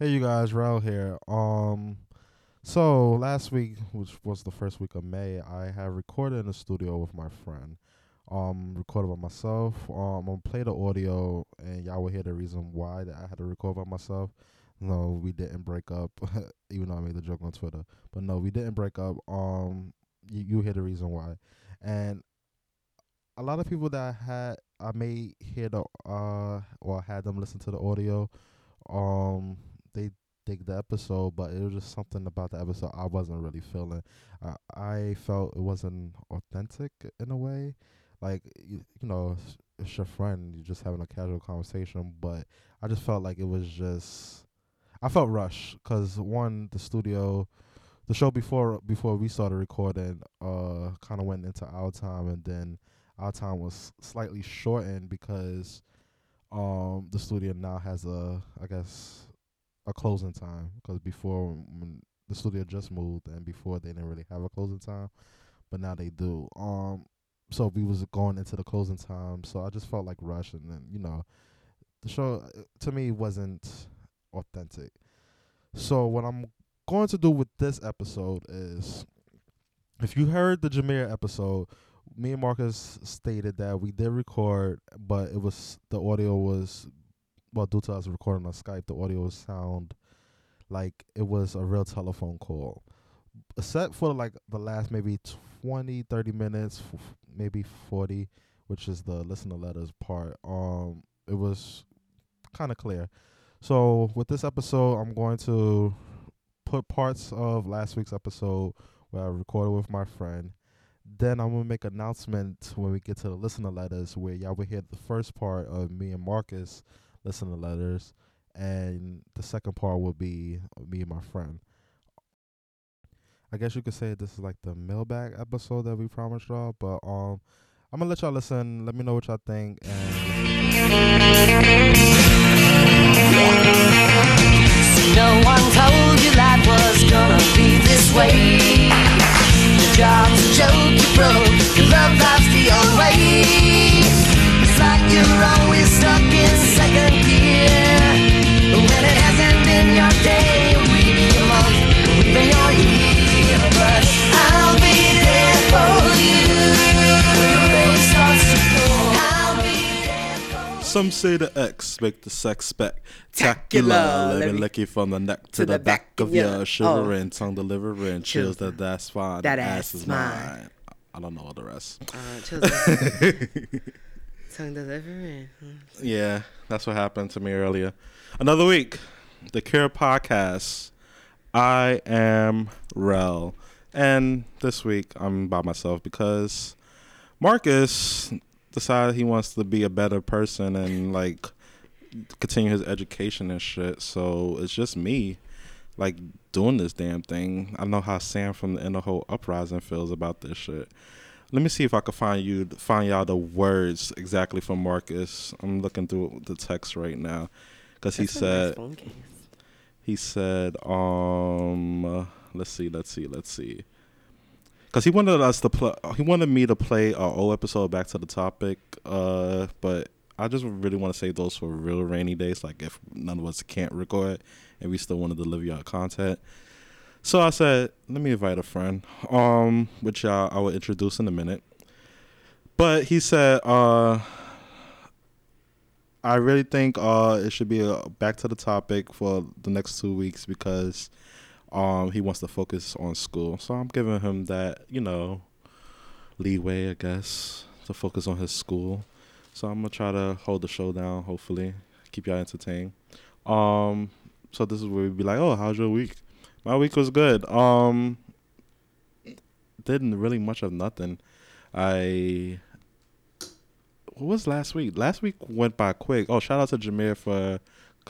Hey, you guys, Raul here. So last week, which was the first week of May, I had recorded in the studio with my friend. Recorded by myself. I'm going to play the audio, and y'all will hear the reason why that I had to record by myself. No, we didn't break up, even though I made the joke on Twitter. But no, we didn't break up. You hear the reason why. And a lot of people that I had them listen to the audio. They dig the episode, but it was just something about the episode I wasn't really feeling. I felt it wasn't authentic in a way. Like, you know, it's your friend. You're just having a casual conversation, but I just felt like it was just... I felt rushed because, one, the studio... The show before we started recording kind of went into our time, and then our time was slightly shortened because... the studio now has a closing time, because before when the studio just moved and before they didn't really have a closing time, but now they do. So we was going into the closing time, so I just felt like rushed, and then, you know, the show to me wasn't authentic. So what I'm going to do with this episode is, if you heard the Jameer episode, me and Marcus stated that we did record, but it was due to us recording on Skype, the audio would sound like it was a real telephone call. Except for like the last maybe 20, 30 minutes, maybe 40, which is the listener letters part. It was kind of clear. So with this episode, I'm going to put parts of last week's episode where I recorded with my friend. Then I'm going to make an announcement when we get to the listener letters, where y'all will hear the first part of me and Marcus listener letters, and the second part will be me and my friend. I guess you could say this is like the mailbag episode that we promised y'all, but I'm going to let y'all listen. Let me know what y'all think. And no one told you life was going to be this way. Job's a joke, you broke, your love life's the old way. It's like you're always stuck in second gear, when it hasn't been your day, week, your month, even your year. But I'll be there for you, when the rain starts to pour, I'll be there for you. Some say the X make the sex spectacular. Living lucky from the neck to the back. Of your shivering, tongue delivering, chills that's fine, that ass is mine. I don't know all the rest. Chills tongue delivering. Yeah, that's what happened to me earlier. Another week, The Cure Podcast. I am Rel, and this week I'm by myself because Marcus decided he wants to be a better person and like continue his education and shit, so it's just me. Like, doing this damn thing. I know how Sam from the Inner Whole Uprising feels about this shit. Let me see if I can find y'all the words exactly from Marcus. I'm looking through the text right now, because he said, let's see. Because he wanted us to play our old episode Back to the Topic, but I just really want to save those for real rainy days, like if none of us can't record and we still want to deliver y'all content. So I said, let me invite a friend, which I will introduce in a minute. But he said, I really think it should be a Back to the Topic for the next 2 weeks, because he wants to focus on school. So I'm giving him that, you know, leeway, I guess, to focus on his school. So I'm going to try to hold the show down, hopefully. Keep y'all entertained. So this is where we'd be like, oh, how's your week? My week was good. Didn't really much of nothing. What was last week? Last week went by quick. Oh, shout out to Jameer for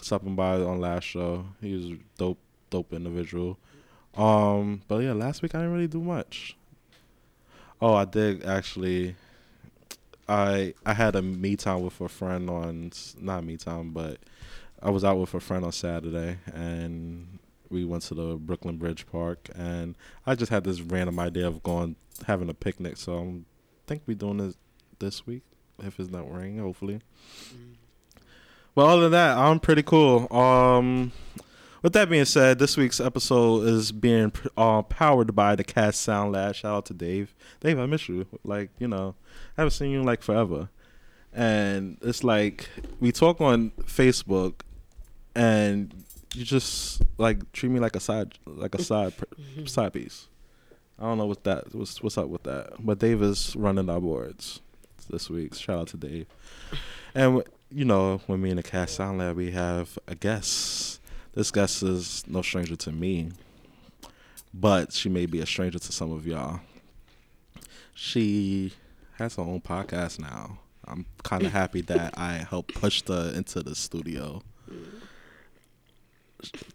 stopping by on last show. He was a dope individual. But yeah, last week I didn't really do much. Oh, I did actually... I had a me time with a friend on, not me time, but I was out with a friend on Saturday, and we went to the Brooklyn Bridge Park, and I just had this random idea of having a picnic, so I think we're doing this week, if it's not raining, hopefully. Well, other than that, I'm pretty cool. With that being said, this week's episode is being powered by the Cast Sound Lab. Shout out to Dave. Dave, I miss you. Like, you know, I haven't seen you in like forever. And it's like we talk on Facebook, and you just like treat me like a side piece. I don't know what that what's up with that. But Dave is running our boards this week. Shout out to Dave. And you know, when me and the Cast Sound Lab, we have a guest. This guest is no stranger to me, but she may be a stranger to some of y'all. She has her own podcast now. I'm kind of happy that I helped push her into the studio.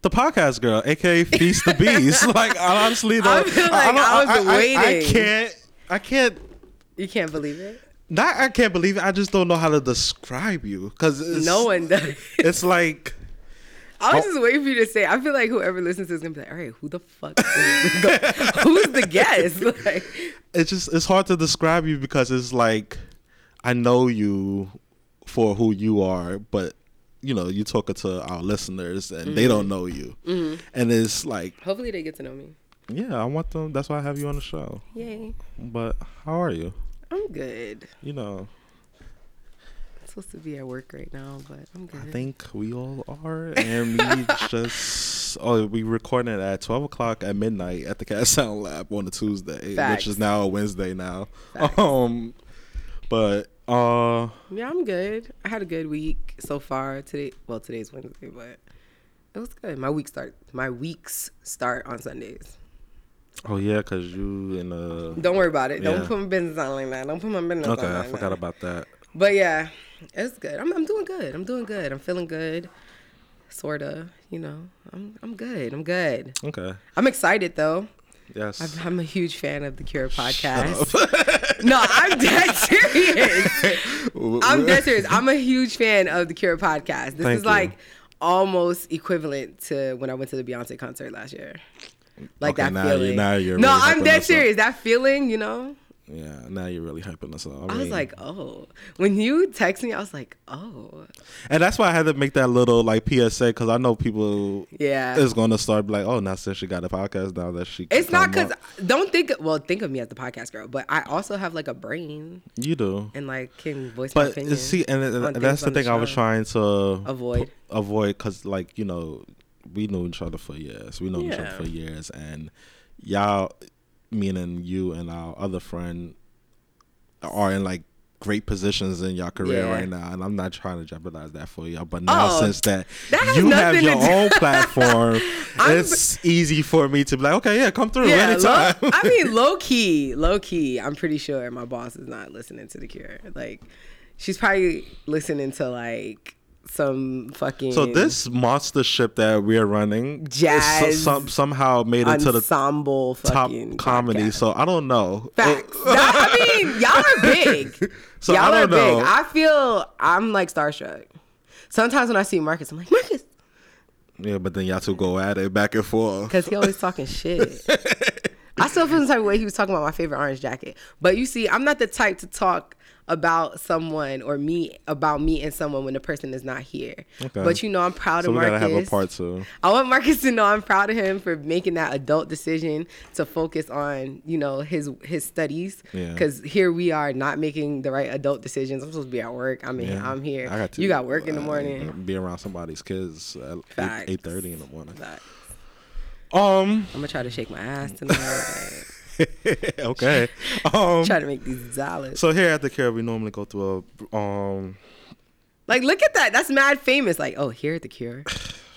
The Podcast Girl, aka Feast the Beast. Like, honestly, though, I can't. You can't believe it? Not, I can't believe it. I just don't know how to describe you, because no one does. It's like. I was just waiting for you to say. I feel like whoever listens to this is gonna be like, all right, who the fuck is who's the guest? Like, it's just, it's hard to describe you, because it's like, I know you for who you are, but you know, you talking to our listeners and they don't know you. Mm-hmm. And it's like, hopefully they get to know me. Yeah, I want them. That's why I have you on the show. Yay. But how are you? I'm good. You know, supposed to be at work right now, but I'm good. I think we all are, and we we recording it at 12 o'clock at midnight at the Cast Sound Lab on a Tuesday. Facts. Which is now a Wednesday now. Facts. Yeah, I'm good. I had a good week so far. Today's Wednesday, but it was good. My weeks start on Sundays. Oh yeah, cause you in a. Don't worry about it. Yeah. Don't put my business on like that. Don't put my business on. Okay, I forgot about that. But yeah, it's good. I'm doing good. I'm doing good. I'm feeling good, sorta. You know, I'm good. I'm good. Okay. I'm excited though. Yes. I'm a huge fan of the Cure Podcast. No, I'm dead serious. I'm dead serious. I'm a huge fan of the Cure Podcast. This is like almost equivalent to when I went to the Beyonce concert last year. Like okay, that feeling. No, I'm dead serious. That feeling, you know. Yeah, now you're really hyping us up. I mean, was like, oh. When you text me, I was like, oh. And that's why I had to make that little like PSA, because I know people is going to start like, oh, now since she got a podcast, now that she. It's not because, think of me as the Podcast Girl, but I also have like a brain. You do. And like can voice my opinion. But see, and that's the thing I was trying to avoid, because like, you know, we knew each other for years. And y'all, meaning you and our other friend, are in like great positions in your career right now, and I'm not trying to jeopardize that for y'all, but now since that you have your own platform, it's easy for me to be like, okay, yeah, come through anytime. I mean, low key I'm pretty sure my boss is not listening to The Cure. Like, she's probably listening to like some fucking. So this monster ship that we're running jazz somehow made it to the top comedy. Podcast. So I don't know. Facts. I mean, y'all are big. So y'all are big. I feel I'm like starstruck. Sometimes when I see Marcus, I'm like, Marcus. Yeah, but then y'all two go at it back and forth. Because he always talking shit. I still feel the type of way he was talking about my favorite orange jacket. But you see, I'm not the type to talk about me and someone when the person is not here. Okay. But you know, I'm proud of Marcus. So we gotta have a part two. I want Marcus to know I'm proud of him for making that adult decision to focus on, you know, his studies. Yeah. Because here we are not making the right adult decisions. I'm supposed to be at work. I mean, I'm here. You got work in the morning. Be around somebody's kids at 8:30 in the morning. Facts. I'm gonna try to shake my ass tonight. Okay. Try to make these dollars. So here at The Cure, we normally go through a like, look at that. That's mad famous. Like, oh, here at The Cure.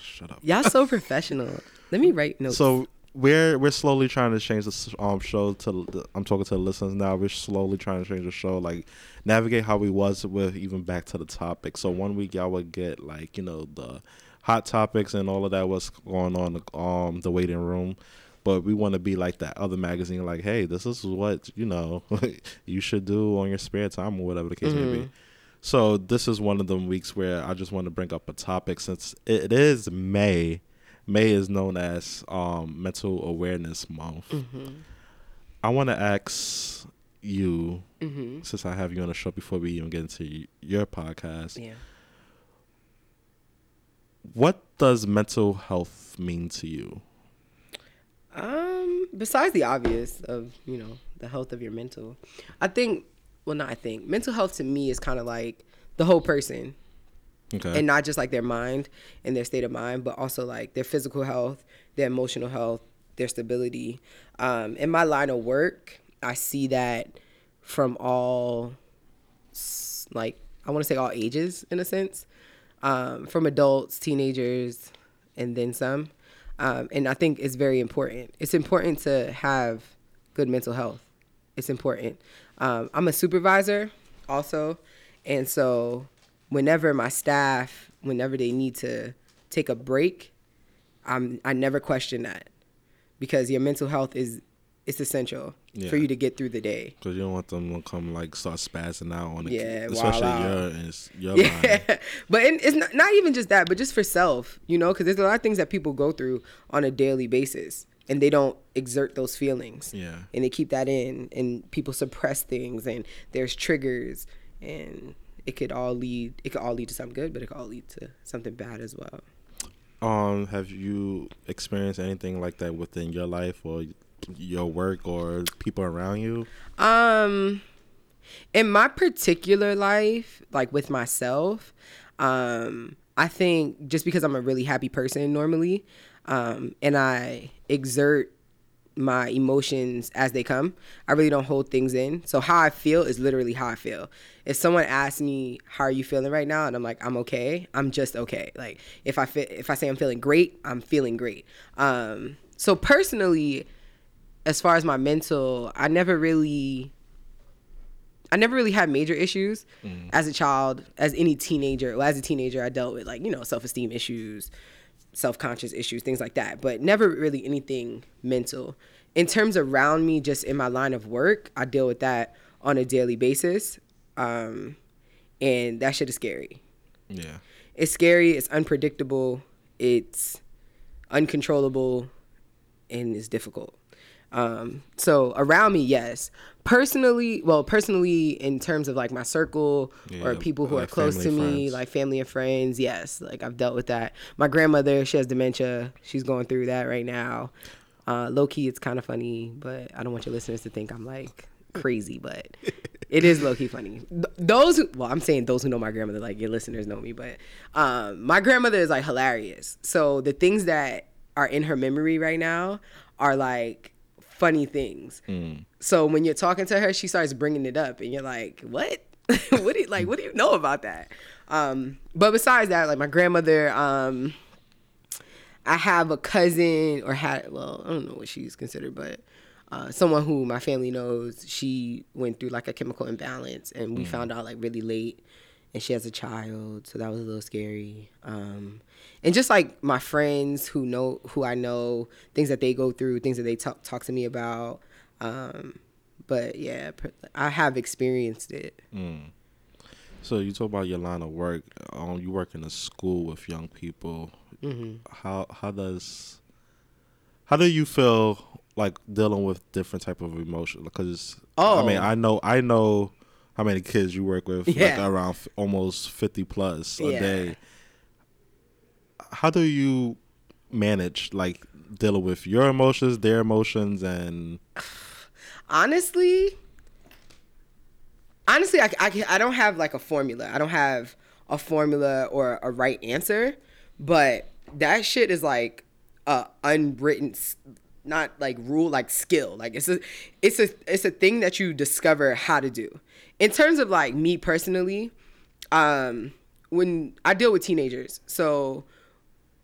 Shut up. Y'all so professional. Let me write notes. So we're slowly trying to change the show to. I'm talking to the listeners now. We're slowly trying to change the show, like navigate how we was with even back to the topic. So one week y'all would get like, you know, the hot topics and all of that. What's going on? The waiting room. But we want to be like that other magazine, like, hey, this is what, you know, you should do on your spare time or whatever the case may be. So this is one of them weeks where I just want to bring up a topic, since it is May. May is known as Mental Awareness Month. Mm-hmm. I want to ask you, since I have you on the show before we even get into your podcast, What does mental health mean to you? Besides the obvious of, you know, the health of your mental, mental health to me is kind of like the whole person. Okay. And not just like their mind and their state of mind, but also like their physical health, their emotional health, their stability. In my line of work, I see that from all, like, I want to say all ages in a sense, from adults, teenagers, and then some. And I think it's very important. It's important to have good mental health. It's important. I'm a supervisor also. And so whenever my staff, whenever they need to take a break, I never question that, because your mental health is essential for you to get through the day. Because you don't want them to come like start spazzing out on the kid, especially your mind. But it's not even just that, but just for self, you know, because there's a lot of things that people go through on a daily basis, and they don't exert those feelings. Yeah, and they keep that in, and people suppress things, and there's triggers, and it could all lead to something good, but it could all lead to something bad as well. Have you experienced anything like that within your life or your work or people around you? In my particular life, like with myself, I think just because I'm a really happy person normally, and I exert my emotions as they come, I really don't hold things in. So how I feel is literally how I feel. If someone asks me, how are you feeling right now? And I'm like, I'm okay. I'm just okay. Like if I say I'm feeling great, I'm feeling great. So personally, as far as my mental, I never really had major issues as a child. As a teenager, I dealt with like, you know, self-esteem issues, self-conscious issues, things like that, but never really anything mental. In terms around me, just in my line of work, I deal with that on a daily basis. And that shit is scary. Yeah. It's scary. It's unpredictable. It's uncontrollable, and it's difficult. So around me, yes. Personally in terms of like my circle or people who are close to me, like family and friends, yes. Like I've dealt with that. My grandmother, she has dementia. She's going through that right now. Low key, it's kind of funny, but I don't want your listeners to think I'm like crazy, but it is low key funny. Those who know my grandmother, like your listeners know me, but my grandmother is like hilarious. So the things that are in her memory right now are like funny things. So when you're talking to her, she starts bringing it up and you're like, what? What do you know about that? But besides that, like my grandmother, I have a cousin I don't know what she's considered, but someone who my family knows, she went through like a chemical imbalance and we found out like really late, and she has a child. So that was a little scary. And just like my friends who I know, things that they go through, things that they talk to me about. But yeah, I have experienced it. So you talk about your line of work. You work in a school with young people. Mm-hmm. How do you feel like dealing with different type of emotions? Because I know how many kids you work with, like around almost 50 plus a day. How do you manage like dealing with your emotions, their emotions, and honestly, I don't have like a formula. I don't have a formula or a right answer, but that shit is like a unwritten, not like rule, like skill. Like it's a thing that you discover how to do. In terms of like me personally, when I deal with teenagers, so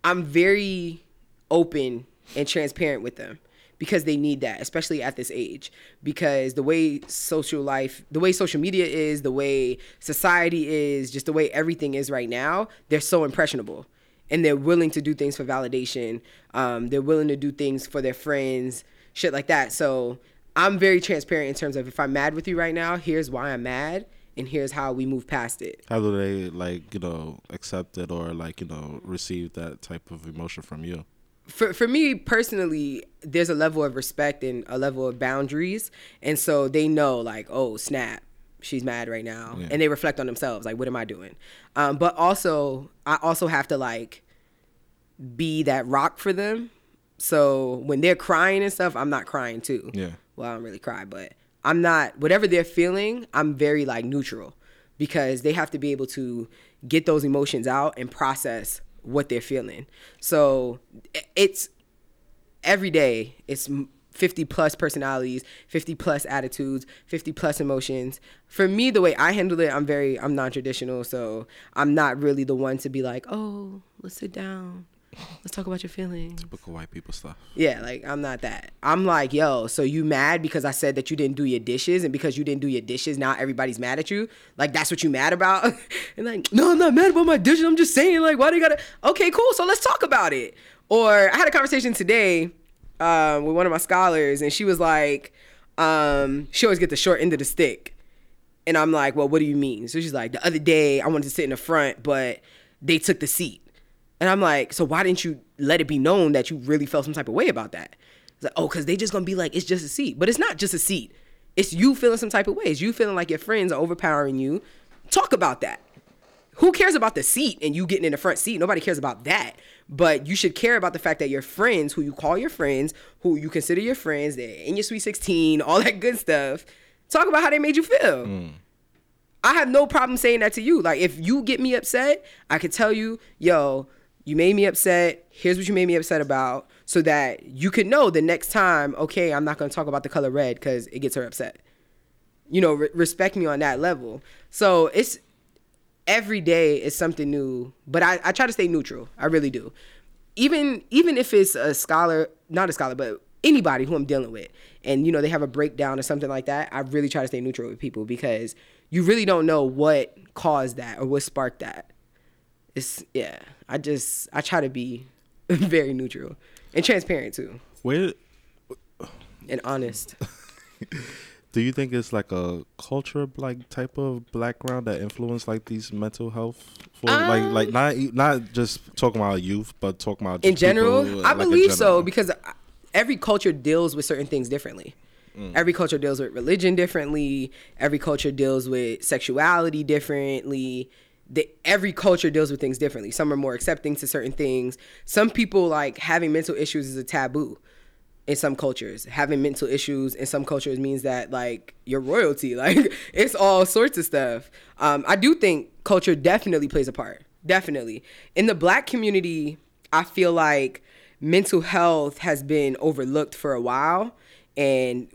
I'm very open and transparent with them because they need that, especially at this age, because the way social media is, the way society is, just the way everything is right now, they're so impressionable and they're willing to do things for validation. They're willing to do things for their friends, shit like that. So I'm very transparent in terms of if I'm mad with you right now, here's why I'm mad. And here's how we move past it. How do they, like, you know, accept it or, like, you know, receive that type of emotion from you? For me personally, there's a level of respect and a level of boundaries. And so they know, like, oh, snap, she's mad right now. Yeah. And they reflect on themselves, like, what am I doing? But also, I also have to, like, be that rock for them. So when they're crying and stuff, I'm not crying too. Yeah. Well, I don't really cry, but I'm not, whatever they're feeling, I'm very like neutral, because they have to be able to get those emotions out and process what they're feeling. So it's every day, it's 50 plus personalities, 50 plus attitudes, 50 plus emotions. For me, the way I handle it, I'm non-traditional. So I'm not really the one to be like, oh, let's sit down, let's talk about your feelings. Typical white people stuff. Yeah, like, I'm not that. I'm like, yo, so you mad because I said that you didn't do your dishes, and because you didn't do your dishes, now everybody's mad at you? Like, that's what you mad about? And like, no, I'm not mad about my dishes. I'm just saying, like, why do you gotta... Okay, cool, so let's talk about it. Or I had a conversation today with one of my scholars, and she was like, she always get the short end of the stick. And I'm like, well, what do you mean? So she's like, the other day, I wanted to sit in the front, but they took the seat. And I'm like, so why didn't you let it be known that you really felt some type of way about that? It's like, oh, because they just going to be like, it's just a seat. But it's not just a seat. It's you feeling some type of way. It's you feeling like your friends are overpowering you. Talk about that. Who cares about the seat and you getting in the front seat? Nobody cares about that. But you should care about the fact that your friends, who you call your friends, who you consider your friends, they're in your Sweet 16, all that good stuff, talk about how they made you feel. Mm. I have no problem saying that to you. Like, if you get me upset, I could tell you, yo, you made me upset. Here's what you made me upset about, so that you could know the next time, okay, I'm not going to talk about the color red because it gets her upset. You know, respect me on that level. So it's every day is something new, but I try to stay neutral. I really do. Even if it's a scholar, not a scholar, but anybody who I'm dealing with, and, you know, they have a breakdown or something like that, I really try to stay neutral with people, because you really don't know what caused that or what sparked that. It's, yeah, I try to be very neutral and transparent too. Where? And honest. Do you think it's like a culture, like type of background that influence like these mental health, for like not just talking about youth, but talking about in general? People, I believe in general. So, because every culture deals with certain things differently. Mm. Every culture deals with religion differently. Every culture deals with sexuality differently. Every culture deals with things differently. Some are more accepting to certain things. Some people, like, having mental issues is a taboo in some cultures. Having mental issues in some cultures means that, like, you're royalty. Like, it's all sorts of stuff. I do think culture definitely plays a part. Definitely. In the Black community, I feel like mental health has been overlooked for a while. And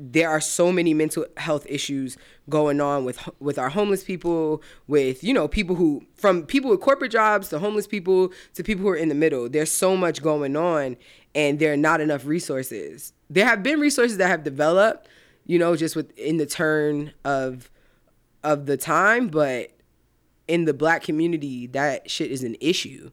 there are so many mental health issues going on with our homeless people, with, you know, people who, from people with corporate jobs to homeless people to people who are in the middle. There's so much going on, and there are not enough resources. There have been resources that have developed, you know, just within the turn of the time, but in the Black community, that shit is an issue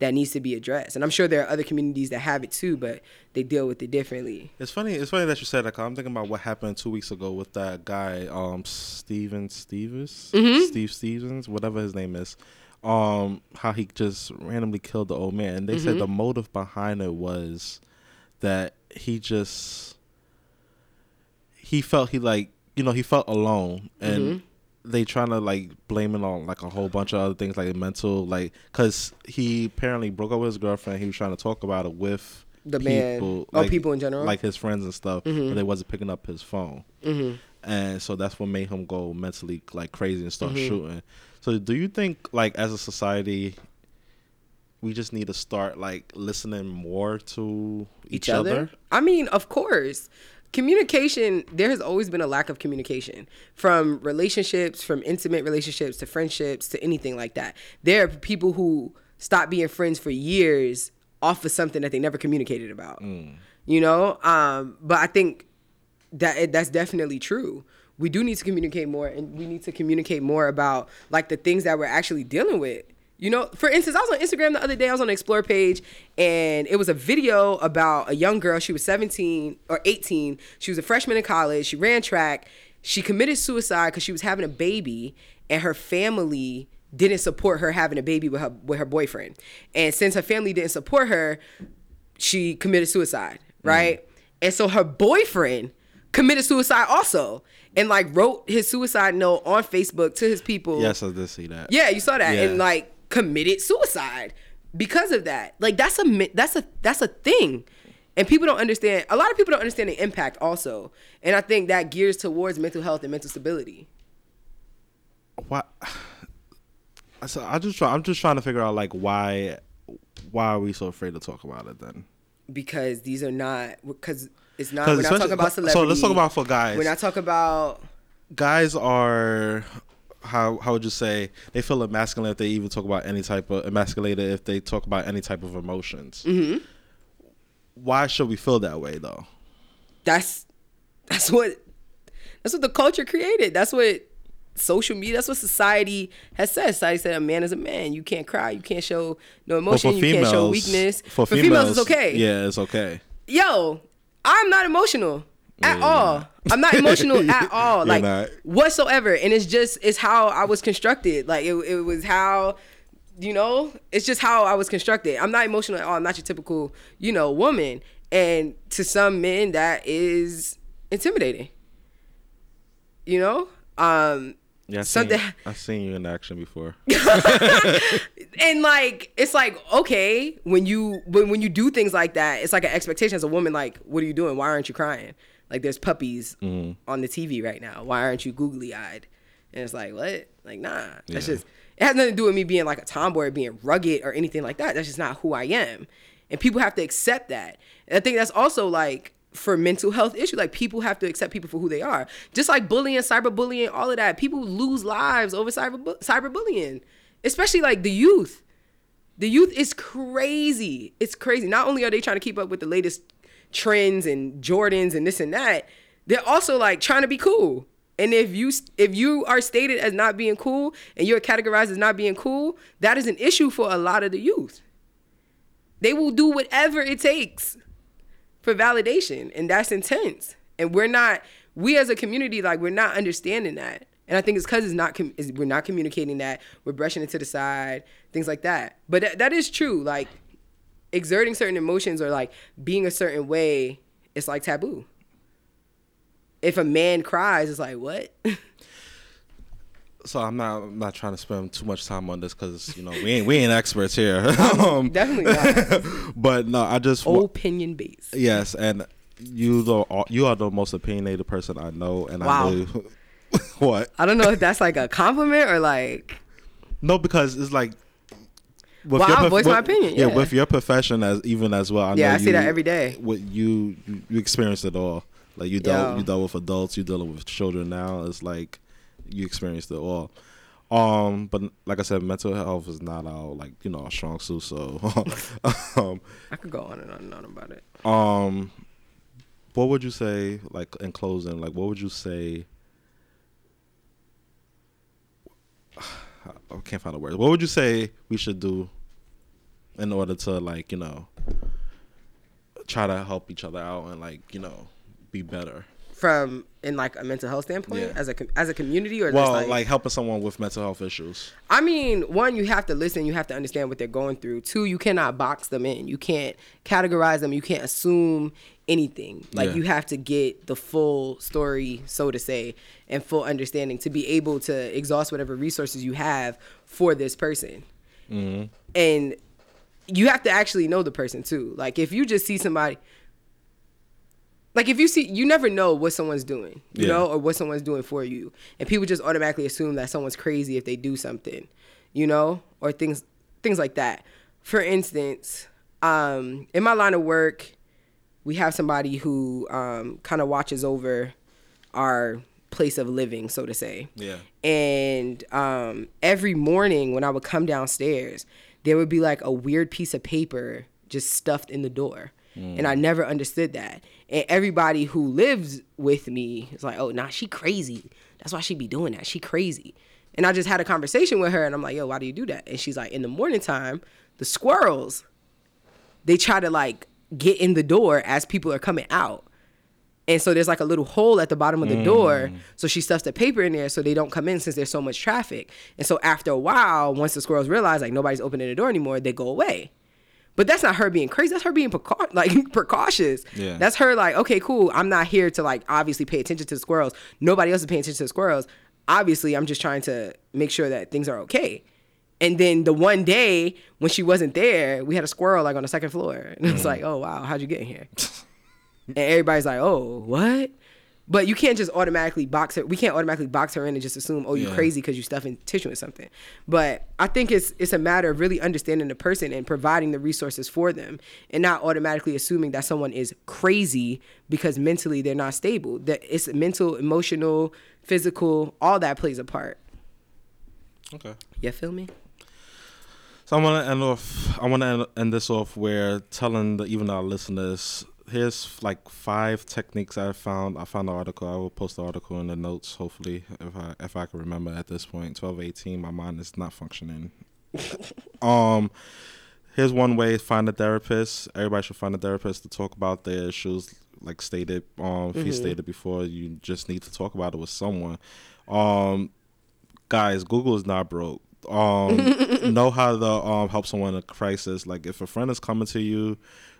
that needs to be addressed. And I'm sure there are other communities that have it too, but they deal with it differently. It's funny that you said that, 'cause I'm thinking about what happened 2 weeks ago with that guy, Stephen Stevens, mm-hmm. Steve Stevens, whatever his name is, how he just randomly killed the old man. And they mm-hmm. said the motive behind it was that he felt alone, and mm-hmm. they trying to, like, blame it on, like, a whole bunch of other things, like mental, like, because he apparently broke up with his girlfriend. He was trying to talk about it with the people, man, like, people in general, like his friends and stuff, mm-hmm. but they wasn't picking up his phone, mm-hmm. and so that's what made him go mentally, like, crazy and start mm-hmm. shooting. So, do you think, like, as a society, we just need to start, like, listening more to each other? I mean, of course. Communication, there has always been a lack of communication, from relationships, from intimate relationships to friendships to anything like that. There are people who stop being friends for years off of something that they never communicated about, you know? But I think that that's definitely true. We do need to communicate more, and we need to communicate more about, like, the things that we're actually dealing with. You know, for instance, I was on Instagram the other day. I was on the Explore page, and it was a video about a young girl. She was 17 or 18. She was a freshman in college. She ran track. She committed suicide because she was having a baby, and her family didn't support her having a baby with her boyfriend. And since her family didn't support her, she committed suicide, right? Mm-hmm. And so her boyfriend committed suicide also, and, like, wrote his suicide note on Facebook to his people. Yes, I did see that. Yeah, you saw that. Yeah. And, like, committed suicide because of that. Like that's a thing. And people don't understand. A lot of people don't understand the impact also. And I think that gears towards mental health and mental stability. What? So I'm just trying to figure out like why are we so afraid to talk about it then? Because these are not, because it's not, we're not talking about celebrities. So let's talk about for guys. We're not talking about. Guys are, how would you say, they feel emasculated if they even talk about any type of, emasculated if they talk about any type of emotions. Mm-hmm. Why should we feel that way though? That's what the culture created. That's what social media, that's what society has said. Society said a man is a man. You can't cry. You can't show no emotion. You can't show weakness. For females, it's okay. Yeah, it's okay. Yo, I'm not emotional at all. I'm not emotional at all. Like whatsoever. And it's how I was constructed. Like it was how, you know, it's just how I was constructed. I'm not emotional at all. I'm not your typical, you know, woman. And to some men, that is intimidating. You know? Yeah, I've seen you in action before. And like, it's like, okay, when you do things like that, it's like an expectation as a woman, like, what are you doing? Why aren't you crying? Like, there's puppies on the TV right now. Why aren't you googly-eyed? And it's like, what? Like, nah. That's just, it has nothing to do with me being like a tomboy or being rugged or anything like that. That's just not who I am. And people have to accept that. And I think that's also like, for mental health issue, like people have to accept people for who they are. Just like bullying, cyberbullying, all of that. People lose lives over cyberbullying, especially like the youth. The youth is crazy. It's crazy. Not only are they trying to keep up with the latest trends and Jordans and this and that, they're also like trying to be cool. And if you are stated as not being cool and you're categorized as not being cool, that is an issue for a lot of the youth. They will do whatever it takes for validation, and that's intense. And we as a community, like, we're not understanding that. And I think it's because we're not communicating that. We're brushing it to the side, things like that. But that is true. Like, exerting certain emotions or like being a certain way, it's like taboo. If a man cries, it's like, what? So I'm not trying to spend too much time on this because, you know, we ain't experts here. Definitely not. But no, I just opinion based. Yes, and you are the most opinionated person I know, and wow. I know what? I don't know if that's like a compliment or like. No, because it's like. I voice my opinion. Yeah, with your profession as well. I know I see that every day. What you experience it all. Like you dealt with adults, you dealing with children now. It's like. You experienced it all, but like I said, mental health is not our, like, you know, our strong suit. So I could go on and on about it. What would you say, like, in closing? Like, what would you say? I can't find a word. What would you say we should do in order to, like, you know, try to help each other out and, like, you know, be better? From, in like a mental health standpoint, as a community, or just like helping someone with mental health issues. I mean, one, you have to listen. You have to understand what they're going through. Two, you cannot box them in. You can't categorize them. You can't assume anything. Like you have to get the full story, so to say, and full understanding to be able to exhaust whatever resources you have for this person. Mm-hmm. And you have to actually know the person too. Like if you just see somebody. Like if you see, you never know what someone's doing, you know, or what someone's doing for you. And people just automatically assume that someone's crazy if they do something, you know, or things like that. For instance, in my line of work, we have somebody who kind of watches over our place of living, so to say. Yeah. And every morning when I would come downstairs, there would be like a weird piece of paper just stuffed in the door. And I never understood that. And everybody who lives with me is like, oh, nah, she crazy. That's why she be doing that. She crazy. And I just had a conversation with her, and I'm like, yo, why do you do that? And she's like, in the morning time, the squirrels, they try to, like, get in the door as people are coming out. And so there's, like, a little hole at the bottom of the door, so she stuffs the paper in there so they don't come in since there's so much traffic. And so after a while, once the squirrels realize, like, nobody's opening the door anymore, they go away. But that's not her being crazy. That's her being precautious. Yeah. That's her like, okay, cool. I'm not here to like obviously pay attention to the squirrels. Nobody else is paying attention to the squirrels. Obviously, I'm just trying to make sure that things are okay. And then the one day when she wasn't there, we had a squirrel like on the second floor. And it's like, oh, wow, how'd you get in here? And everybody's like, oh, what? But you can't just automatically box her. We can't automatically box her in and just assume, oh, you're crazy because you're stuffing tissue or something. But I think it's a matter of really understanding the person and providing the resources for them and not automatically assuming that someone is crazy because mentally they're not stable. That it's mental, emotional, physical, all that plays a part. Okay. You feel me? So I want to end this off where telling even our listeners, here's like 5 techniques I found. I found the article. I will post the article in the notes, hopefully, if I can remember at this point. 12:18, my mind is not functioning. Here's one way: find a therapist. Everybody should find a therapist to talk about their issues. Like stated, he stated before, you just need to talk about it with someone. Guys, Google is not broke. Know how to help someone in a crisis. Like if a friend is coming to you,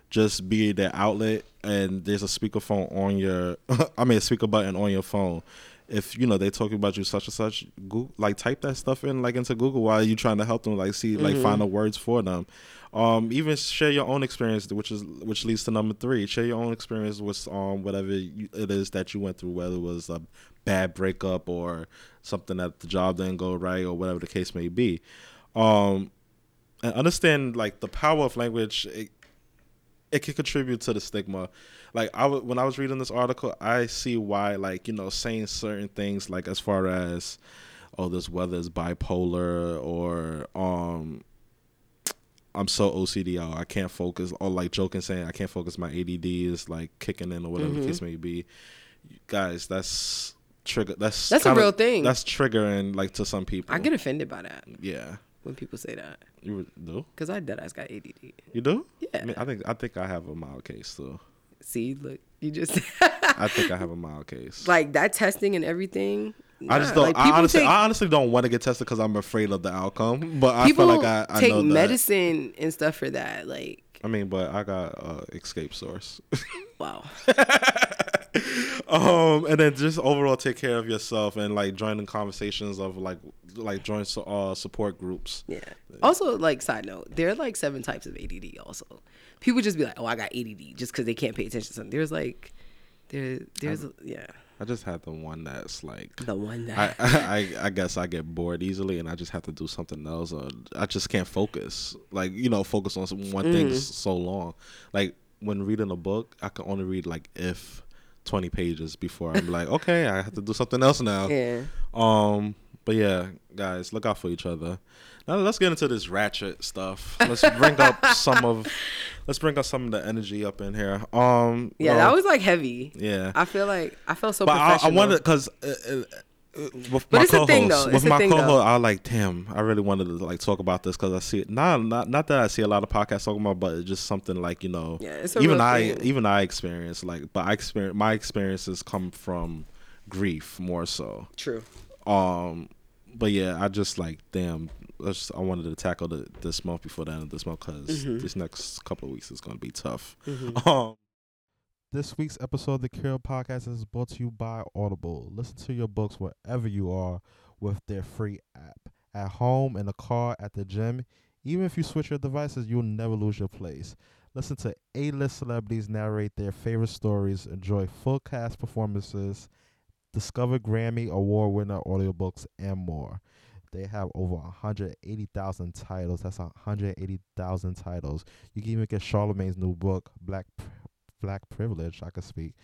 just be their outlet, and there's a speakerphone on your, a speaker button on your phone. If you know they're talking about you such and such, Google, like type that stuff in like into Google while you're trying to help them, like see, like find the words for them. Even share your own experience, which leads to number 3. Share your own experience with whatever it is that you went through, whether it was a bad breakup or something that the job didn't go right or whatever the case may be. And understand like the power of language. It can contribute to the stigma. Like when I was reading this article, I see why, like, you know, saying certain things, like as far as, oh, this weather is bipolar, or I'm so OCD out, I can't focus, or like joking saying I can't focus, my ADD is like kicking in, or whatever the case may be. Guys, that's trigger. That's kinda a real thing. That's triggering, like, to some people. I get offended by that. Yeah. When people say that. You do? Because I deadass got ADD. You do? Yeah. I mean, I think I have a mild case though. See, look, you just. I think I have a mild case. Like that testing and everything. Nah. I just don't. Like, I honestly don't want to get tested because I'm afraid of the outcome. But I feel like I take know medicine that. And stuff for that. Like. I mean, but I got escape source. Wow. And then just overall take care of yourself and like join the conversations of like join support groups. Yeah. Also, like, side note, there are like 7 types of ADD also. People just be like, oh, I got ADD just because they can't pay attention to something. There's like, yeah. I just had the one that's like... The one that... I guess I get bored easily and I just have to do something else. Or I just can't focus. Like, you know, focus on one thing so long. Like, when reading a book, I can only read like 20 pages before I'm like, okay, I have to do something else now. Yeah. But yeah, guys, look out for each other. Now let's get into this ratchet stuff. Let's bring up some of the energy up in here. Yeah, that was like heavy. Yeah. I felt so professional. I wanted because with my co-host, I like, damn, I really wanted to like talk about this because I see it. Not that I see a lot of podcasts talking about, but it's just something like, you know, yeah, even I experience like, but my experiences come from grief more so. True. But yeah, I just like, damn, I wanted to tackle this month before the end of this month because this next couple of weeks is going to be tough. Mm-hmm. This week's episode of The Cure Podcast is brought to you by Audible. Listen to your books wherever you are with their free app. At home, in the car, at the gym. Even if you switch your devices, you'll never lose your place. Listen to A-list celebrities narrate their favorite stories, enjoy full cast performances, discover Grammy Award winner audiobooks, and more. They have over 180,000 titles. That's 180,000 titles. You can even get Charlemagne's new book, Black Privilege, I could speak.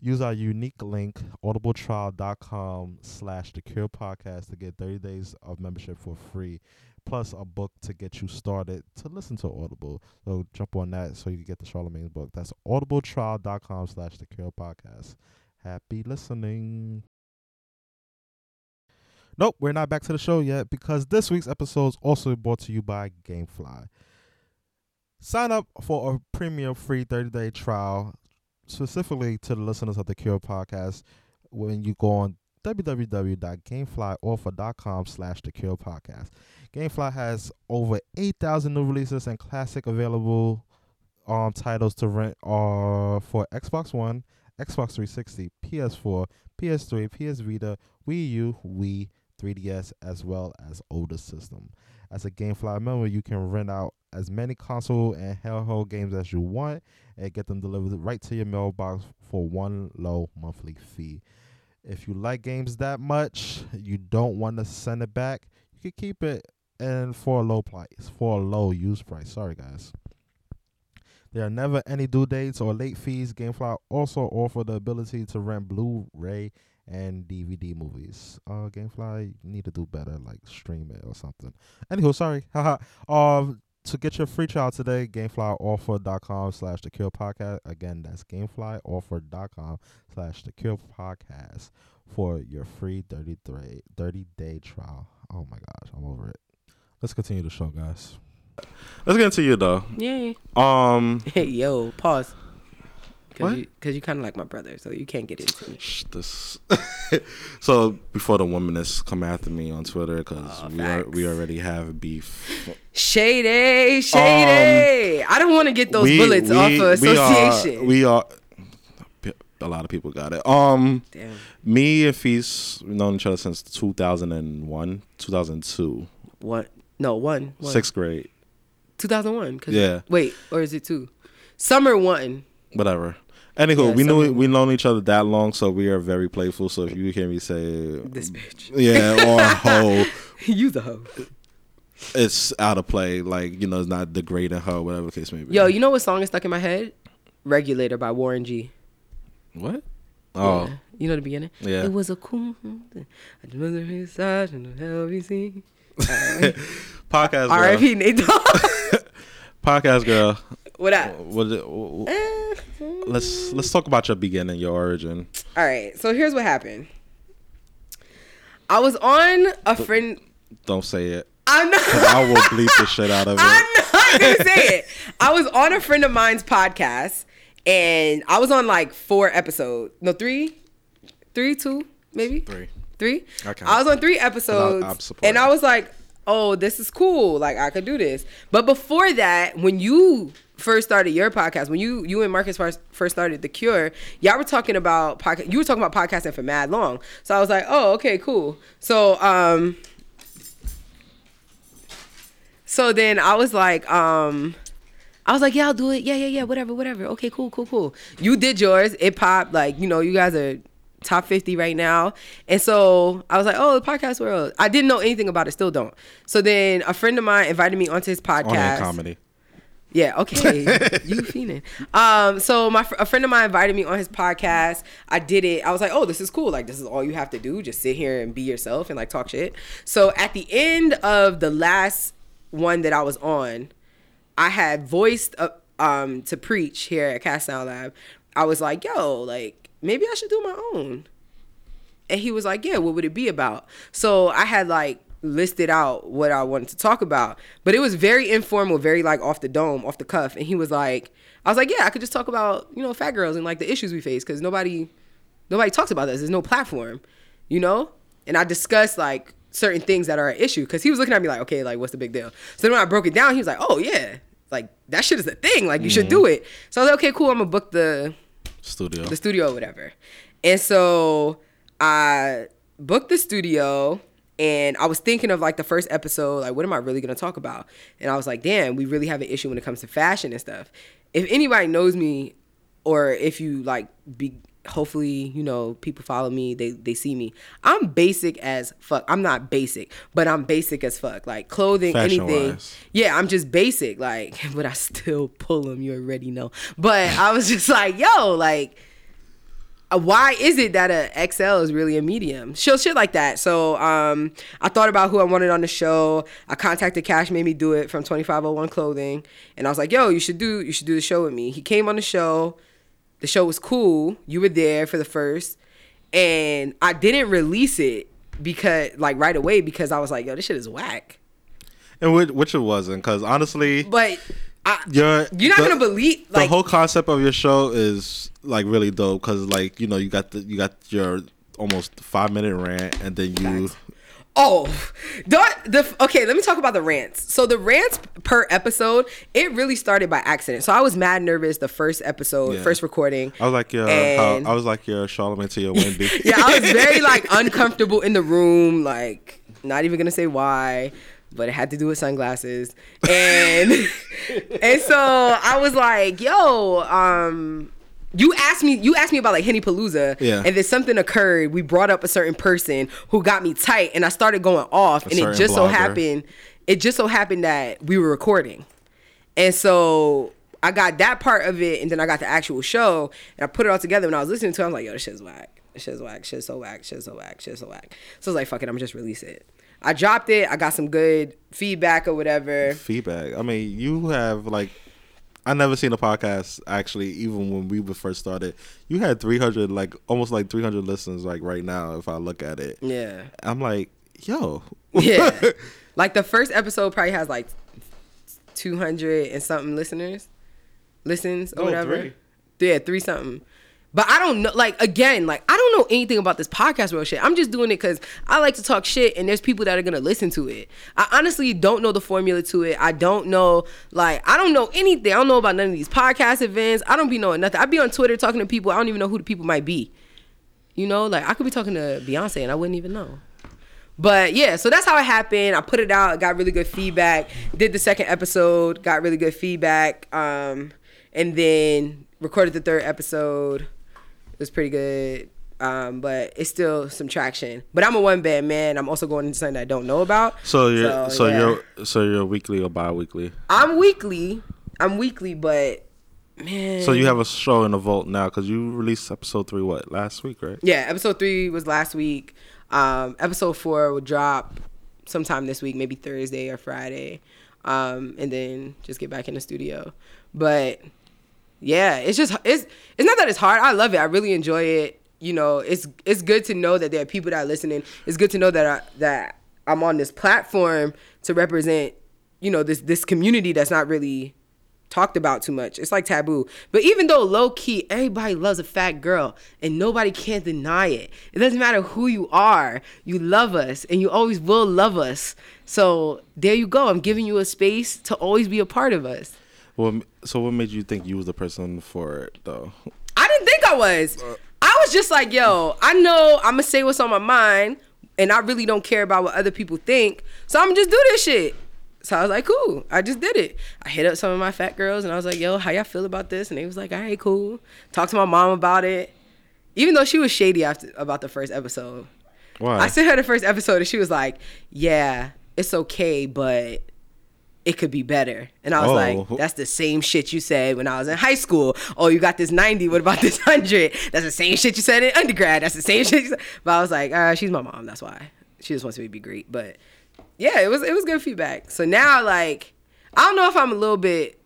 Use our unique link, audibletrial.com/thecurepodcast to get 30 days of membership for free, plus a book to get you started to listen to Audible. So jump on that so you can get the Charlemagne's book. That's audibletrial.com/thecurepodcast. Happy listening. Nope, we're not back to the show yet because this week's episode is also brought to you by GameFly. Sign up for a premium free 30-day trial specifically to the listeners of The Cure Podcast when you go on www.gameflyoffer.com/thecurepodcast. GameFly has over 8,000 new releases and classic available titles to rent for Xbox One, Xbox 360, PS4, PS3, PS Vita, Wii U, Wii, 3DS, as well as older system. As a GameFly member, you can rent out as many console and handheld games as you want and get them delivered right to your mailbox for one low monthly fee. If you like games that much, you don't want to send it back, you can keep it and for a low use price. Sorry, guys. There are never any due dates or late fees. GameFly also offers the ability to rent Blu-ray and DVD movies. GameFly need to do better, like stream it or something. Anywho, sorry. To get your free trial today, GameFlyOffer.com/TheCurePodcast. Again, that's GameFlyOffer.com/TheCurePodcast for your free 30-day trial. Oh, my gosh. I'm over it. Let's continue the show, guys. Let's get into you, though. Yay. Hey, yo, pause. Because you kind of like my brother, so you can't get into me. This. So before the womaness come after me on Twitter, because we already have beef. Shady. I don't want to get those bullets off of association. A lot of people got it. Damn. Me and Feast, we've known each other since 2001, 2002. What? No, one. Sixth grade. 2001. Yeah. Wait, or is it two? Summer one. Whatever. Anywho, yeah, we've known each other that long, so we are very playful. So if you hear me say this bitch, yeah, or hoe, you the hoe. It's out of play, like, you know, it's not degrading her, whatever the case may be. Yo, you know what song is stuck in my head? Regulator by Warren G. What? Oh, yeah. You know the beginning. Yeah, it was a cool. I just wasn't really sad and hell we see. Podcast girl. R.I.P. Nate Dogg. Podcast girl. What up? Let's talk about your beginning, your origin. All right. So here's what happened. I was on a friend. Don't say it. I'm not. I will bleep the shit out of it. I'm not gonna say it. I was on a friend of mine's podcast, and I was on like 4 episodes. No, 3, 2, maybe 3. Okay. I was on 3 episodes, and I was like, oh, this is cool. Like, I could do this. But before that, when you first started your podcast, when you and Marcus first started The Cure, y'all were talking about podcast. You were talking about podcasting for mad long. So I was like, oh, okay, cool. So, so then I was like, yeah, I'll do it. Yeah, whatever. Okay, cool. You did yours. It popped. Like, you know, you guys are top 50 right now. And so I was like, oh, the podcast world. I didn't know anything about it, still don't. So then a friend of mine invited me onto his podcast. Online comedy. Yeah, okay. You fiending. So a friend of mine invited me on his podcast. I did it. I was like, oh, this is cool. Like, this is all you have to do. Just sit here and be yourself and, like, talk shit. So at the end of the last one that I was on, I had voiced to preach here at Cast Sound Lab. I was like, yo, like, maybe I should do my own. And he was like, yeah, what would it be about? So I had like listed out what I wanted to talk about, but it was very informal, very like off the dome, off the cuff. And he was like, I was like, yeah, I could just talk about, you know, fat girls and like the issues we face. Cause nobody talks about this. There's no platform, you know? And I discussed like certain things that are an issue. Cause he was looking at me like, okay, like what's the big deal? So then when I broke it down, he was like, oh yeah, like that shit is a thing. Like you should do it. So I was like, okay, cool. I'm gonna book the studio or whatever. And so I booked the studio, and I was thinking of like the first episode, like what am I really gonna talk about? And I was like, damn, we really have an issue when it comes to fashion and stuff. If anybody knows me, or if you like hopefully, you know, people follow me, they see me, I'm basic as fuck. I'm not basic, but I'm basic as fuck. Like clothing, fashion anything wise. Yeah, I'm just basic, like, but I still pull them, you already know. But I was just like, yo, like, why is it that a XL is really a medium? Shit like that. So I thought about who I wanted on the show. I contacted Cash Made Me Do It from 2501 Clothing, and I was like, yo, you should do the show with me. He came on the show. The show was cool. You were there for the first. And I didn't release it because, like, right away, because I was like, yo, this shit is whack. And which it wasn't, because honestly... But you're not going to believe... Like, the whole concept of your show is, like, really dope, because, like, you know, you got your almost 5-minute rant, and then you... Facts. Oh, okay, let me talk about the rants. So the rants per episode, it really started by accident. So I was mad nervous the first episode, first recording. I was like, your Charlamagne to your Wendy. Yeah, I was very like uncomfortable in the room, like not even gonna say why, but it had to do with sunglasses. And and so I was like, yo, You asked me about like Henny Palooza, and then something occurred. We brought up a certain person who got me tight, and I started going off. And it just so happened that we were recording, and so I got that part of it, and then I got the actual show, and I put it all together. When I was listening to it, I was like, "Yo, this shit's whack. This shit's whack. Shit's so whack. Shit's so whack. Shit's so whack." So I was like, "Fuck it, I'm just release it." I dropped it. I got some good feedback or whatever. Feedback. I mean, you have like. I never seen a podcast actually, even when we first started. You had 300, like almost like 300 listens, like right now. If I look at it, yeah, I'm like, yo, yeah, like the first episode probably has like 200 and something listens or whatever. Three something. But I don't know, I don't know anything about this podcast world shit. I'm just doing it because I like to talk shit and there's people that are going to listen to it. I honestly don't know the formula to it. I don't know anything. I don't know about none of these podcast events. I don't be knowing nothing. I be on Twitter talking to people. I don't even know who the people might be. You know, like, I could be talking to Beyonce and I wouldn't even know. But yeah, so that's how it happened. I put it out, got really good feedback. Did the second episode, got really good feedback. And then recorded the third episode. It was pretty good, but it's still some traction. But I'm a one-man man. I'm also going into something I don't know about. So you're weekly or bi-weekly? I'm weekly, but man. So you have a show in the vault now because you released episode 3 last week, right? Yeah, episode 3 was last week. Episode 4 will drop sometime this week, maybe Thursday or Friday, and then just get back in the studio. But yeah, it's not that it's hard. I love it. I really enjoy it. You know, it's good to know that there are people that are listening. It's good to know that I'm on this platform to represent, you know, this community that's not really talked about too much. It's like taboo. But even though low key, everybody loves a fat girl and nobody can deny it. It doesn't matter who you are. You love us and you always will love us. So there you go. I'm giving you a space to always be a part of us. So what made you think you was the person for it, though? I didn't think I was. I was just like, yo, I know I'm going to say what's on my mind, and I really don't care about what other people think, so I'm going to just do this shit. So I was like, cool. I just did it. I hit up some of my fat girls, and I was like, yo, how y'all feel about this? And they was like, all right, cool. Talked to my mom about it, even though she was shady about the first episode. Why? I sent her the first episode, and she was like, yeah, it's okay, but it could be better. And I was like, that's the same shit you said when I was in high school. Oh, you got this 90. What about this 100? That's the same shit you said in undergrad. That's the same shit you said. But I was like, she's my mom. That's why. She just wants me to be great. But yeah, it was good feedback. So now, like, I don't know if I'm a little bit,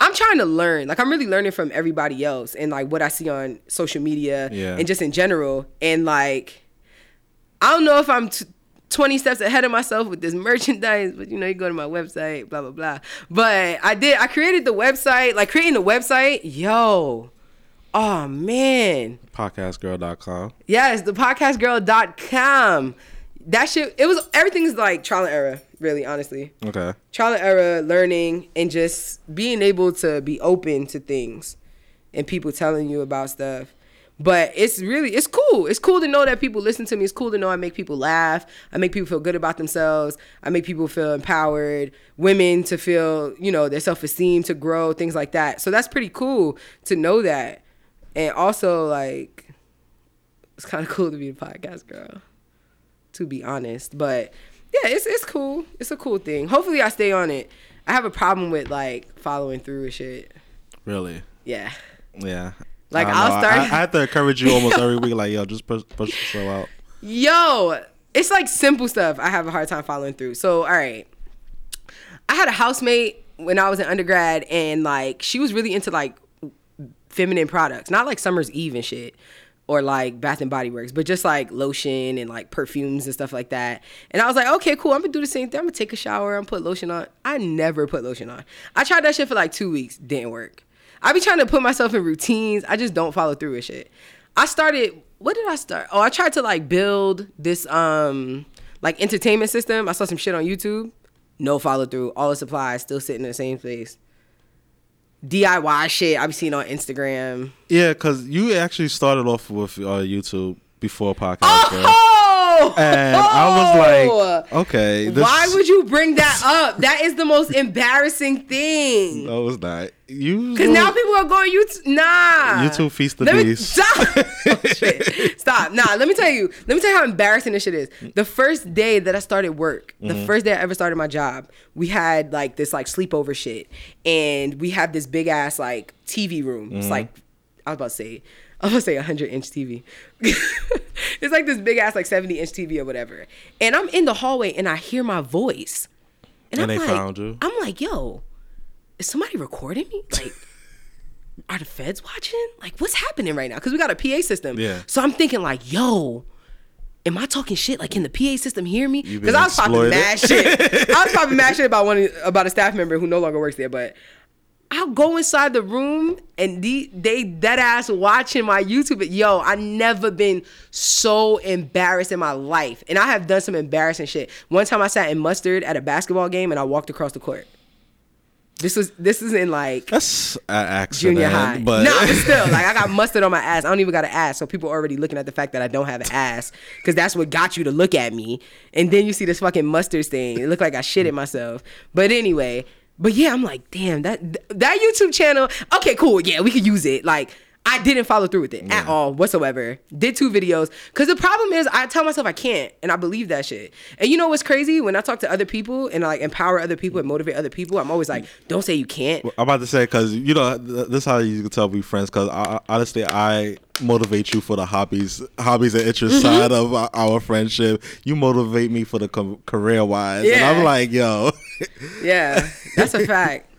I'm trying to learn. Like, I'm really learning from everybody else and like what I see on social media and just in general. And like, I don't know if I'm 20 steps ahead of myself with this merchandise, but you know, you go to my website, blah, blah, blah. But I created the website, like creating the website, yo, oh man. Podcastgirl.com. Yes, the podcastgirl.com. That shit, everything's like trial and error, really, honestly. Okay. Trial and error, learning, and just being able to be open to things and people telling you about stuff. But it's cool. It's cool to know that people listen to me. It's cool to know I make people laugh. I make people feel good about themselves. I make people feel empowered, women to feel, you know, their self-esteem to grow, things like that. So that's pretty cool to know that. And also, like, it's kind of cool to be a podcast girl, to be honest. But yeah, it's cool. It's a cool thing. Hopefully I stay on it. I have a problem with, like, following through with shit. Really? Yeah. Yeah. Like, I'll start. I have to encourage you almost every week. Like, yo, just push yourself out. Yo, it's like simple stuff. I have a hard time following through. So, all right, I had a housemate when I was in undergrad, and like she was really into like feminine products, not like Summer's Eve and shit, or like Bath and Body Works, but just like lotion and like perfumes and stuff like that. And I was like, okay, cool. I'm gonna do the same thing. I'm gonna take a shower and put lotion on. I never put lotion on. I tried that shit for like 2 weeks. Didn't work. I be trying to put myself in routines. I just don't follow through with shit. I started, what did I start? Oh, I tried to like build this like entertainment system. I saw some shit on YouTube. No follow through. All the supplies still sitting in the same place. DIY shit I've seen on Instagram. Yeah, because you actually started off with YouTube before Podcast Girl. I was like, okay. Why would you bring that up? That is the most embarrassing thing. No, it's not. Because now people are going, YouTube Feast the Beast. Stop. Nah, let me tell you. Let me tell you how embarrassing this shit is. The first day that I started work, the first day I ever started my job, we had like this like sleepover shit. And we have this big ass like TV room. It's like, I'm going to say 100-inch TV. It's like this big ass like 70-inch TV or whatever. And I'm in the hallway and I hear my voice. And I'm they like, found you. I'm like, yo, is somebody recording me? Like, are the feds watching? Like, what's happening right now? Because we got a PA system. Yeah. So I'm thinking like, yo, am I talking shit? Like, can the PA system hear me? Because I was popping mad shit. I was popping mad shit about a staff member who no longer works there, but... I'll go inside the room and they dead ass watching my YouTube. Yo, I never been so embarrassed in my life. And I have done some embarrassing shit. One time I sat in mustard at a basketball game and I walked across the court. This is in like that's an accident, junior high. But no, but still, like I got mustard on my ass. I don't even got an ass, so people are already looking at the fact that I don't have an ass because that's what got you to look at me. And then you see this fucking mustard thing. It looked like I shitted myself. But anyway. But yeah, I'm like, damn, that YouTube channel, okay, cool, yeah, we could use it. Like, I didn't follow through with it at all whatsoever. Did 2 videos. Because the problem is, I tell myself I can't, and I believe that shit. And you know what's crazy? When I talk to other people and I, like, empower other people and motivate other people, I'm always like, don't say you can't. I'm about to say, because, you know, this is how you can tell we friends, because honestly, I motivate you for the hobbies and interest side of our friendship. You motivate me for the career-wise. Yeah. And I'm like, yo. Yeah, that's a fact.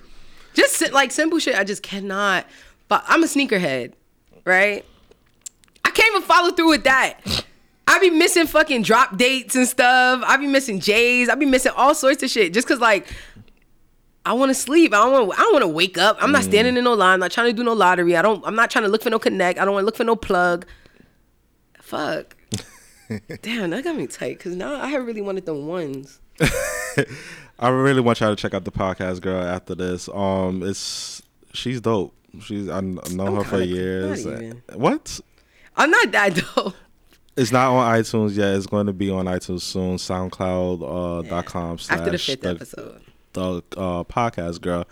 Just, like, simple shit, I just cannot. But I'm a sneakerhead. Right? I can't even follow through with that. I be missing fucking drop dates and stuff. I be missing J's. I be missing all sorts of shit just because, like, I want to sleep. I don't want to wake up. I'm not standing in no line. I'm not trying to do no lottery. I'm not trying to look for no connect. I don't want to look for no plug. Fuck. Damn, that got me tight because now I really wanted them ones. I really want y'all to check out the Podcast Girl after this. She's dope. I know her for years. What? I'm not that dope. It's not on iTunes yet. It's going to be on iTunes soon. SoundCloud.com / after the 5th episode. The Podcast Girl.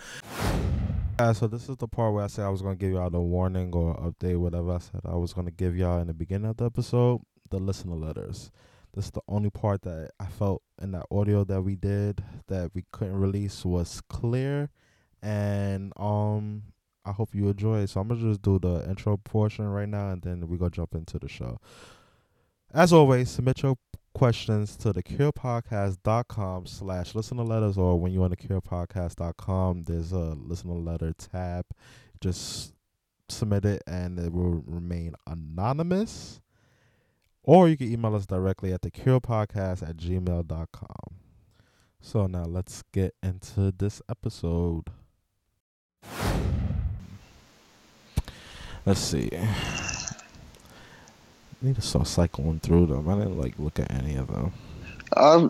So this is the part where I said I was going to give y'all the warning or update, whatever I said I was going to give y'all in the beginning of the episode, the listener letters. This is the only part that I felt in that audio that we did that we couldn't release was clear. And I hope you enjoy it. So I'm going to just do the intro portion right now, and then we're going to jump into the show. As always, submit your questions to thecurepodcast.com / listener letters, or when you're on thecurepodcast.com, there's a listener letter tab. Just submit it, and it will remain anonymous. Or you can email us directly at thecurepodcast @ gmail.com. So now let's get into this episode. Let's see. I need to start cycling through them. I didn't look at any of them.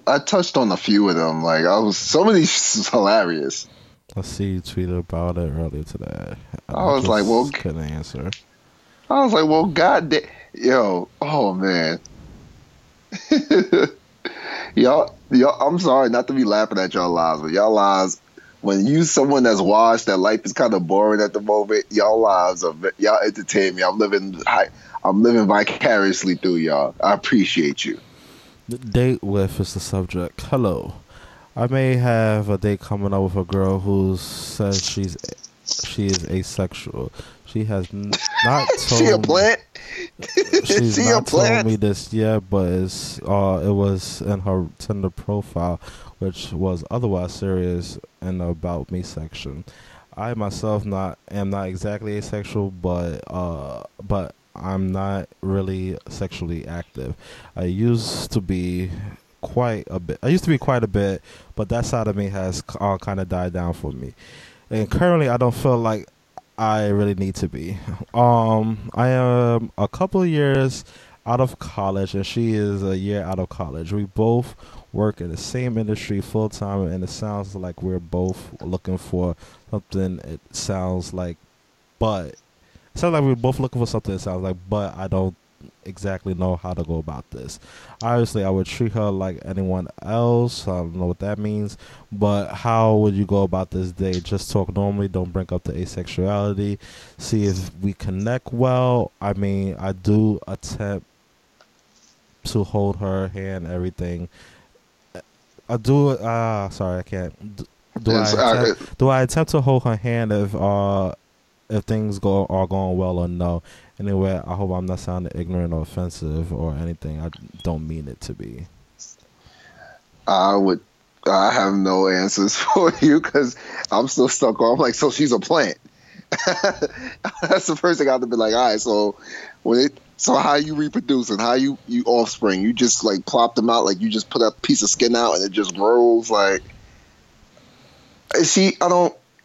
I touched on a few of them. So many was hilarious. I see you tweeted about it earlier today. I couldn't answer. I was like, well, goddamn, yo, oh man, y'all. I'm sorry not to be laughing at y'all lives, but y'all lives. When you someone that's washed, that life is kind of boring at the moment. Y'all lives are y'all entertain me. I'm living vicariously through y'all. I appreciate you. The date with is the subject. Hello, I may have a date coming up with a girl who says she is asexual. She has not told. She a plant. She's not told me this yet, but it was in her Tinder profile, which was otherwise serious in the about me section. I myself am not exactly asexual, but I'm not really sexually active. I used to be quite a bit, but that side of me has kind of died down for me. And currently, I don't feel like I really need to be. I am a couple of years out of college, and she is a year out of college. We both work in the same industry full time, and it sounds like we're both looking for something. It sounds like, but it sounds like we're both looking for something. It sounds like, but I don't exactly know how to go about this. Obviously, I would treat her like anyone else. I don't know what that means, but how would you go about this date? Just talk normally. Don't bring up the asexuality. See if we connect well. I mean, I do attempt to hold her hand, everything. I do. Sorry, I can't. Do I attempt to hold her hand if things are going well or no? Anyway, I hope I'm not sounding ignorant or offensive or anything. I don't mean it to be. I have no answers for you because I'm still stuck on. I'm like, so she's a plant. That's the first thing I have to be like, all right, so how you reproducing? How you offspring? You just like plop them out, like you just put a piece of skin out and it just grows like.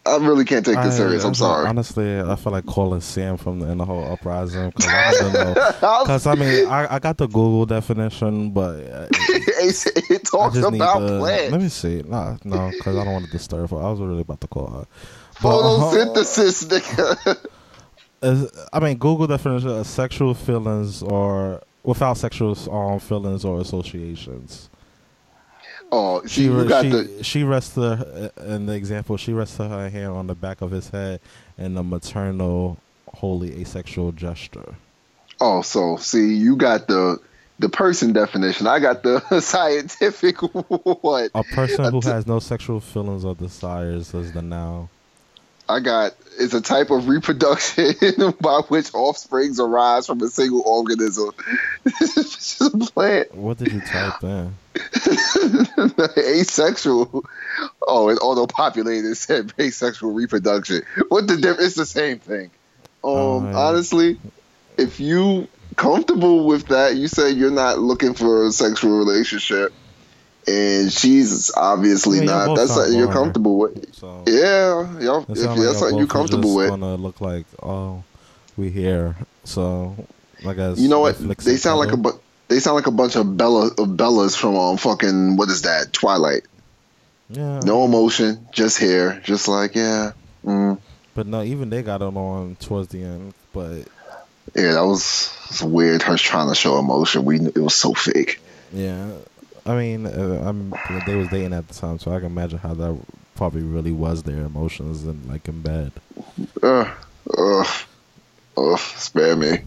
I really can't take this serious. I'm sorry. Honestly, I feel like calling Sam from the whole Uprising. Because I mean, I got the Google definition, but it talks about plants. Let me see. No, because I don't want to disturb her. I was really about to call her. Photosynthesis, nigga. I mean, Google definition of sexual feelings or without sexual feelings or associations. Oh, she rested in the example. She rested her hand on the back of his head in a maternal, wholly asexual gesture. Oh, so see, you got the person definition. I got the scientific what? A person who has no sexual feelings or desires is the noun. I got it's a type of reproduction by which offsprings arise from a single organism. It's just a plant. What did you type in? Asexual. Oh, it auto-populated said asexual reproduction. What the difference? It's the same thing. Honestly, if you comfortable with that, you say you're not looking for a sexual relationship, and she's obviously not. That's something you're comfortable with. So yeah, y'all. If that's something you're comfortable with, gonna look like oh, we here. So like I you know what they sound like a. They sound like a bunch of Bellas from fucking what is that? Twilight. Yeah. No emotion, just hair, just like yeah. Mm. But no, even they got it on towards the end. But yeah, that was weird. Her trying to show emotion, it was so fake. Yeah, I mean, they was dating at the time, so I can imagine how that probably really was their emotions and like in bed. Spare me.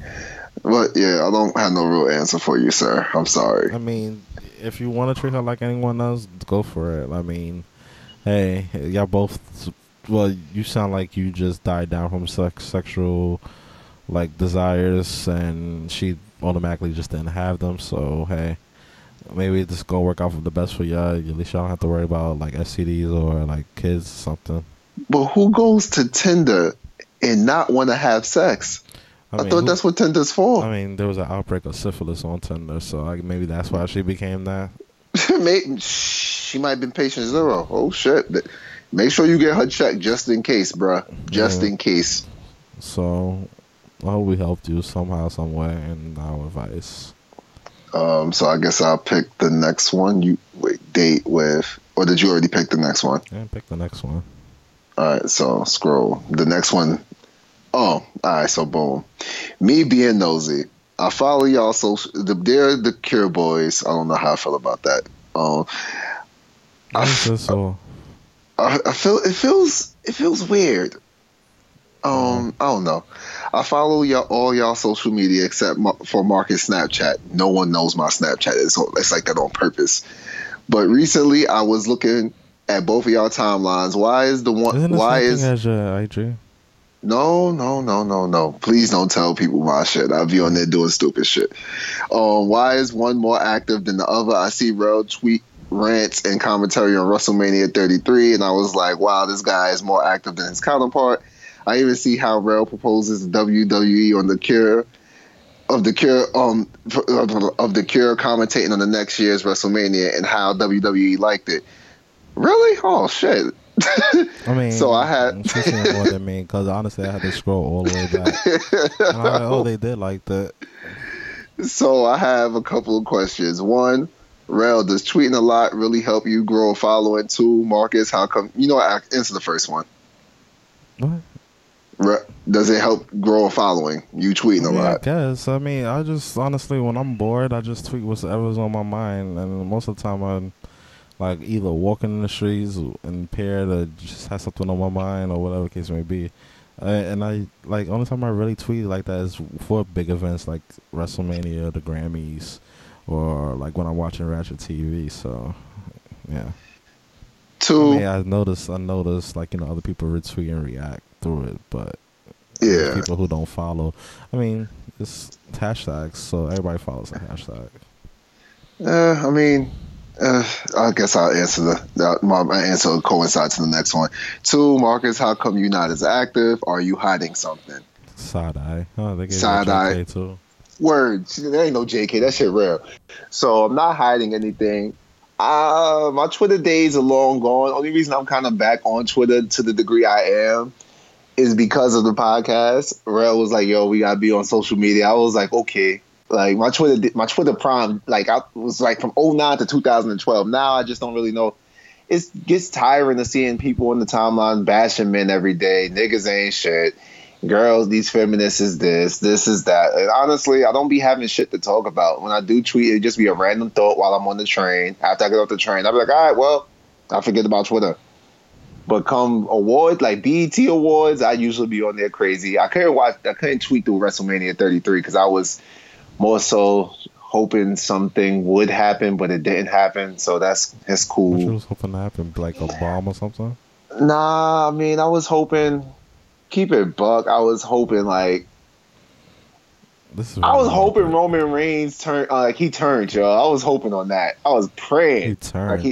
But yeah, I don't have no real answer for you, sir. I'm sorry. I mean, if you want to treat her like anyone else, go for it. I mean, hey, y'all both. Well, you sound like you just died down from sexual, like desires, and she automatically just didn't have them. So hey, maybe this is gonna work out for the best for y'all. At least y'all don't have to worry about like STDs or like kids or something. But who goes to Tinder and not want to have sex? I mean, thought that's what Tinder's for. I mean, there was an outbreak of syphilis on Tinder, so maybe that's why she became that. She might have been patient zero. Oh, shit. Make sure you get her checked just in case, bruh. Just in case. So, I hope we helped you somehow, somewhere in our advice. So, I guess I'll pick the next one. Date with... Or did you already pick the next one? I didn't pick the next one. Alright, so scroll. The next one... Oh, all right, so boom. Me being nosy. I follow y'all social... They're the Cure Boys. I don't know how I feel about that. It feels weird. I don't know. I follow all y'all social media except for Marcus Snapchat. No one knows my Snapchat. It's like that on purpose. But recently, I was looking at both of y'all timelines. Why is the one... Isn't why is as IG? No. Please don't tell people my shit. I'll be on there doing stupid shit. Why is one more active than the other? I see Raul tweet rants and commentary on WrestleMania 33, and I was like, wow, this guy is more active than his counterpart. I even see how Raul proposes WWE on the Cure commentating on the next year's WrestleMania and how WWE liked it. Really? Oh, shit. I mean, so I had. She said more than me because honestly, I had to scroll all the way back. And I was like, oh, they did like that. So I have a couple of questions. One, Rail, does tweeting a lot really help you grow a following? Two, Marcus, how come? You know, I answer the first one. What? Does it help grow a following? You tweeting a lot? Yes. I mean, I just honestly, when I'm bored, I just tweet whatever's on my mind, and most of the time I'm like either walking in the streets impaired or just have something on my mind or whatever the case may be. And I like only time I really tweet like that is for big events like WrestleMania, the Grammys, or like when I'm watching Ratchet TV. So, yeah. Two. I mean, I noticed like, you know, other people retweet and react through it, but yeah, people who don't follow. I mean, it's hashtags, so everybody follows the hashtag. I mean, I guess I'll answer my answer coincides to the next one. Two, Marcus, how come you're not as active? Are you hiding something? Side eye. Oh, they gave side eye too. Words. There ain't no JK. That shit real. So I'm not hiding anything. My Twitter days are long gone. Only reason I'm kind of back on Twitter to the degree I am is because of the podcast. Rail was like, "Yo, we gotta be on social media." I was like, "Okay." Like my Twitter prime, like I was like from 2009 to 2012. Now I just don't really know. It gets tiring to seeing people on the timeline bashing men every day. Niggas ain't shit. Girls, these feminists is this. This is that. And honestly, I don't be having shit to talk about. When I do tweet, it just be a random thought while I'm on the train. After I get off the train, I'll be like, all right, well, I forget about Twitter. But come awards, like BET awards, I usually be on there crazy. I couldn't tweet through WrestleMania 33 because I was more so hoping something would happen, but it didn't happen. So that's cool. What you was hoping to happen, like a bomb or something? Nah, I mean, I was hoping. Keep it buck. I was hoping like Roman Reigns turned. Like he turned, y'all. I was hoping on that. I was praying. He turned.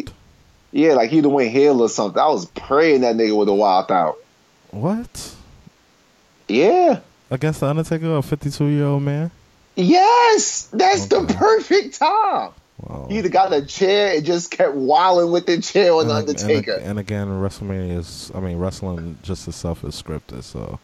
Like he'd have went heel or something. I was praying that nigga would have wilded out. What? Yeah. Against the Undertaker, a 52-year-old man. Yes, that's the perfect time. Wow. He either got a chair and just kept wilding with the chair on the Undertaker. And again, wrestling just itself is scripted, so.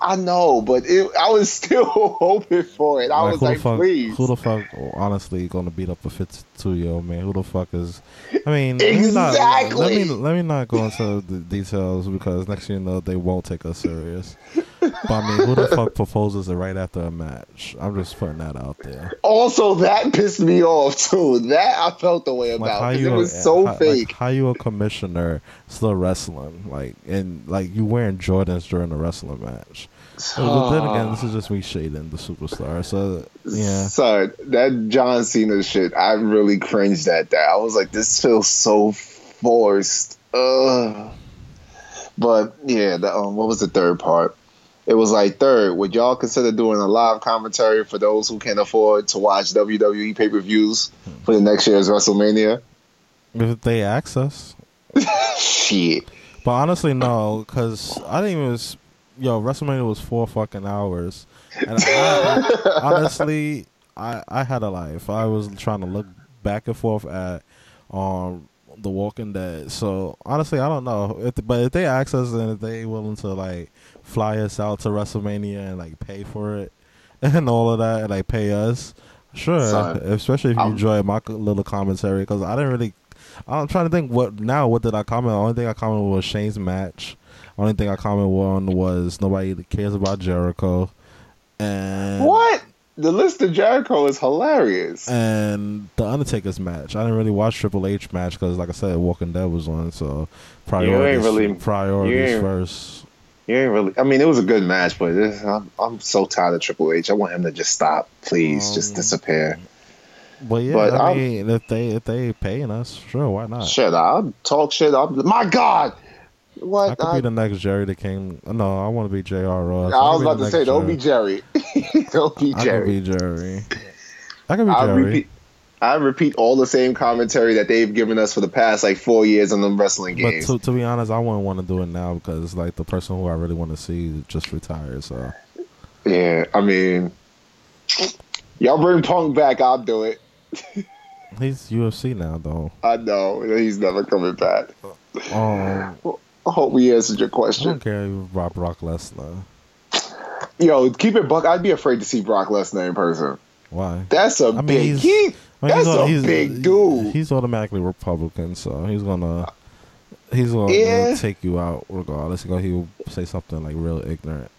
I know, but I was still hoping for it. I was like, please. Who the fuck, honestly, going to beat up a 52-year-old man? Who the fuck is? I mean, exactly. Let me not go into the details because next thing you know, they won't take us serious. But I mean, who the fuck proposes it right after a match? I'm just putting that out there. Also, that pissed me off too. That I felt the way about because it was so fake. Like, how you a commissioner still wrestling? Like and like you wearing Jordans during a wrestling match. But then again, this is just me shading the superstar. So yeah, sorry that John Cena shit. I really cringed at that. I was like, this feels so forced. But yeah, what was the third part? It was like, third, would y'all consider doing a live commentary for those who can't afford to watch WWE pay-per-views for the next year's WrestleMania? If they ask us. Shit. But honestly, no, because I think it was, WrestleMania was 4 fucking hours. And I honestly, I had a life. I was trying to look back and forth at The Walking Dead. So, honestly, I don't know. But if they ask us and if they willing to, like, fly us out to WrestleMania and like pay for it and all of that and like pay us, sure. Son, especially if you enjoy my little commentary because I didn't really. I'm trying to think what did I comment? The only thing I commented was Shane's match. The only thing I commented on was nobody cares about Jericho. And what? The list of Jericho is hilarious. And the Undertaker's match. I didn't really watch Triple H match because, like I said, Walking Dead was on. So priorities first. You ain't really. I mean, it was a good match, but I'm so tired of Triple H. I want him to just stop, please, just disappear. But yeah, I mean, if they paying us, sure, why not? Shit, I'll talk shit. My God, what? I could be the next Jerry the King. No, I want to be J.R. Ross. I was about to say, don't be Jerry. Don't be Jerry. I could be Jerry. I repeat all the same commentary that they've given us for the past like 4 years on them wrestling games. But to be honest, I wouldn't want to do it now because like the person who I really want to see just retired. So yeah, I mean, y'all bring Punk back, I'll do it. He's UFC now, though. I know he's never coming back. I hope we answered your question. I don't care about Brock Lesnar. Yo, keep it buck. I'd be afraid to see Brock Lesnar in person. Why? That's a big geek. That's a big dude. He's automatically Republican, so he's gonna take you out regardless. He'll say something like real ignorant,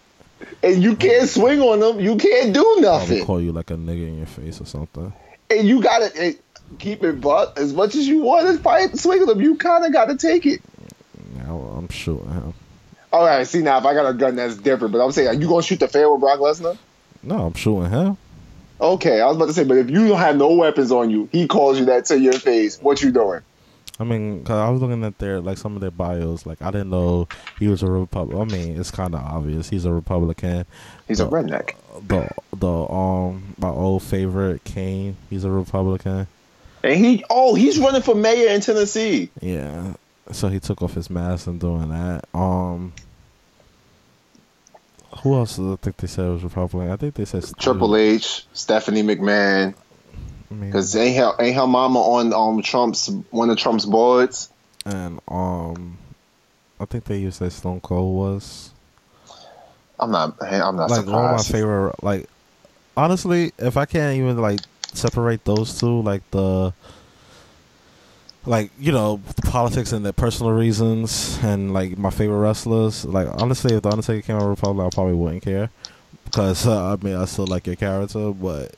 and you can't swing on him. You can't do nothing. He'll call you like a nigga in your face or something. And you gotta keep it, but as much as you want to fight, swing with him, you kind of gotta take it. Now I'm sure I am. All right, see now, if I got a gun, that's different. But I'm saying, are you gonna shoot the fair with Brock Lesnar? No, I'm shooting him. Okay, I was about to say, but if you don't have no weapons on you, he calls you that to your face. What you doing? I mean, cause I was looking at their some of their bios. I didn't know he was a Republican. I mean, it's kind of obvious he's a Republican. He's a redneck. My old favorite Kane. He's a Republican. And he's running for mayor in Tennessee. Yeah. So he took off his mask and doing that. Who else did I think they said was Republican? I think they said Triple H, Stephanie McMahon. Because ain't her mama on one of Trump's boards? And I think they used that Stone Cold was. I'm not surprised. One of my favorite. Honestly, if I can't even separate those two, the politics and the personal reasons and, my favorite wrestlers. Honestly, if the Undertaker came out of Republic, I probably wouldn't care because, I still like your character. But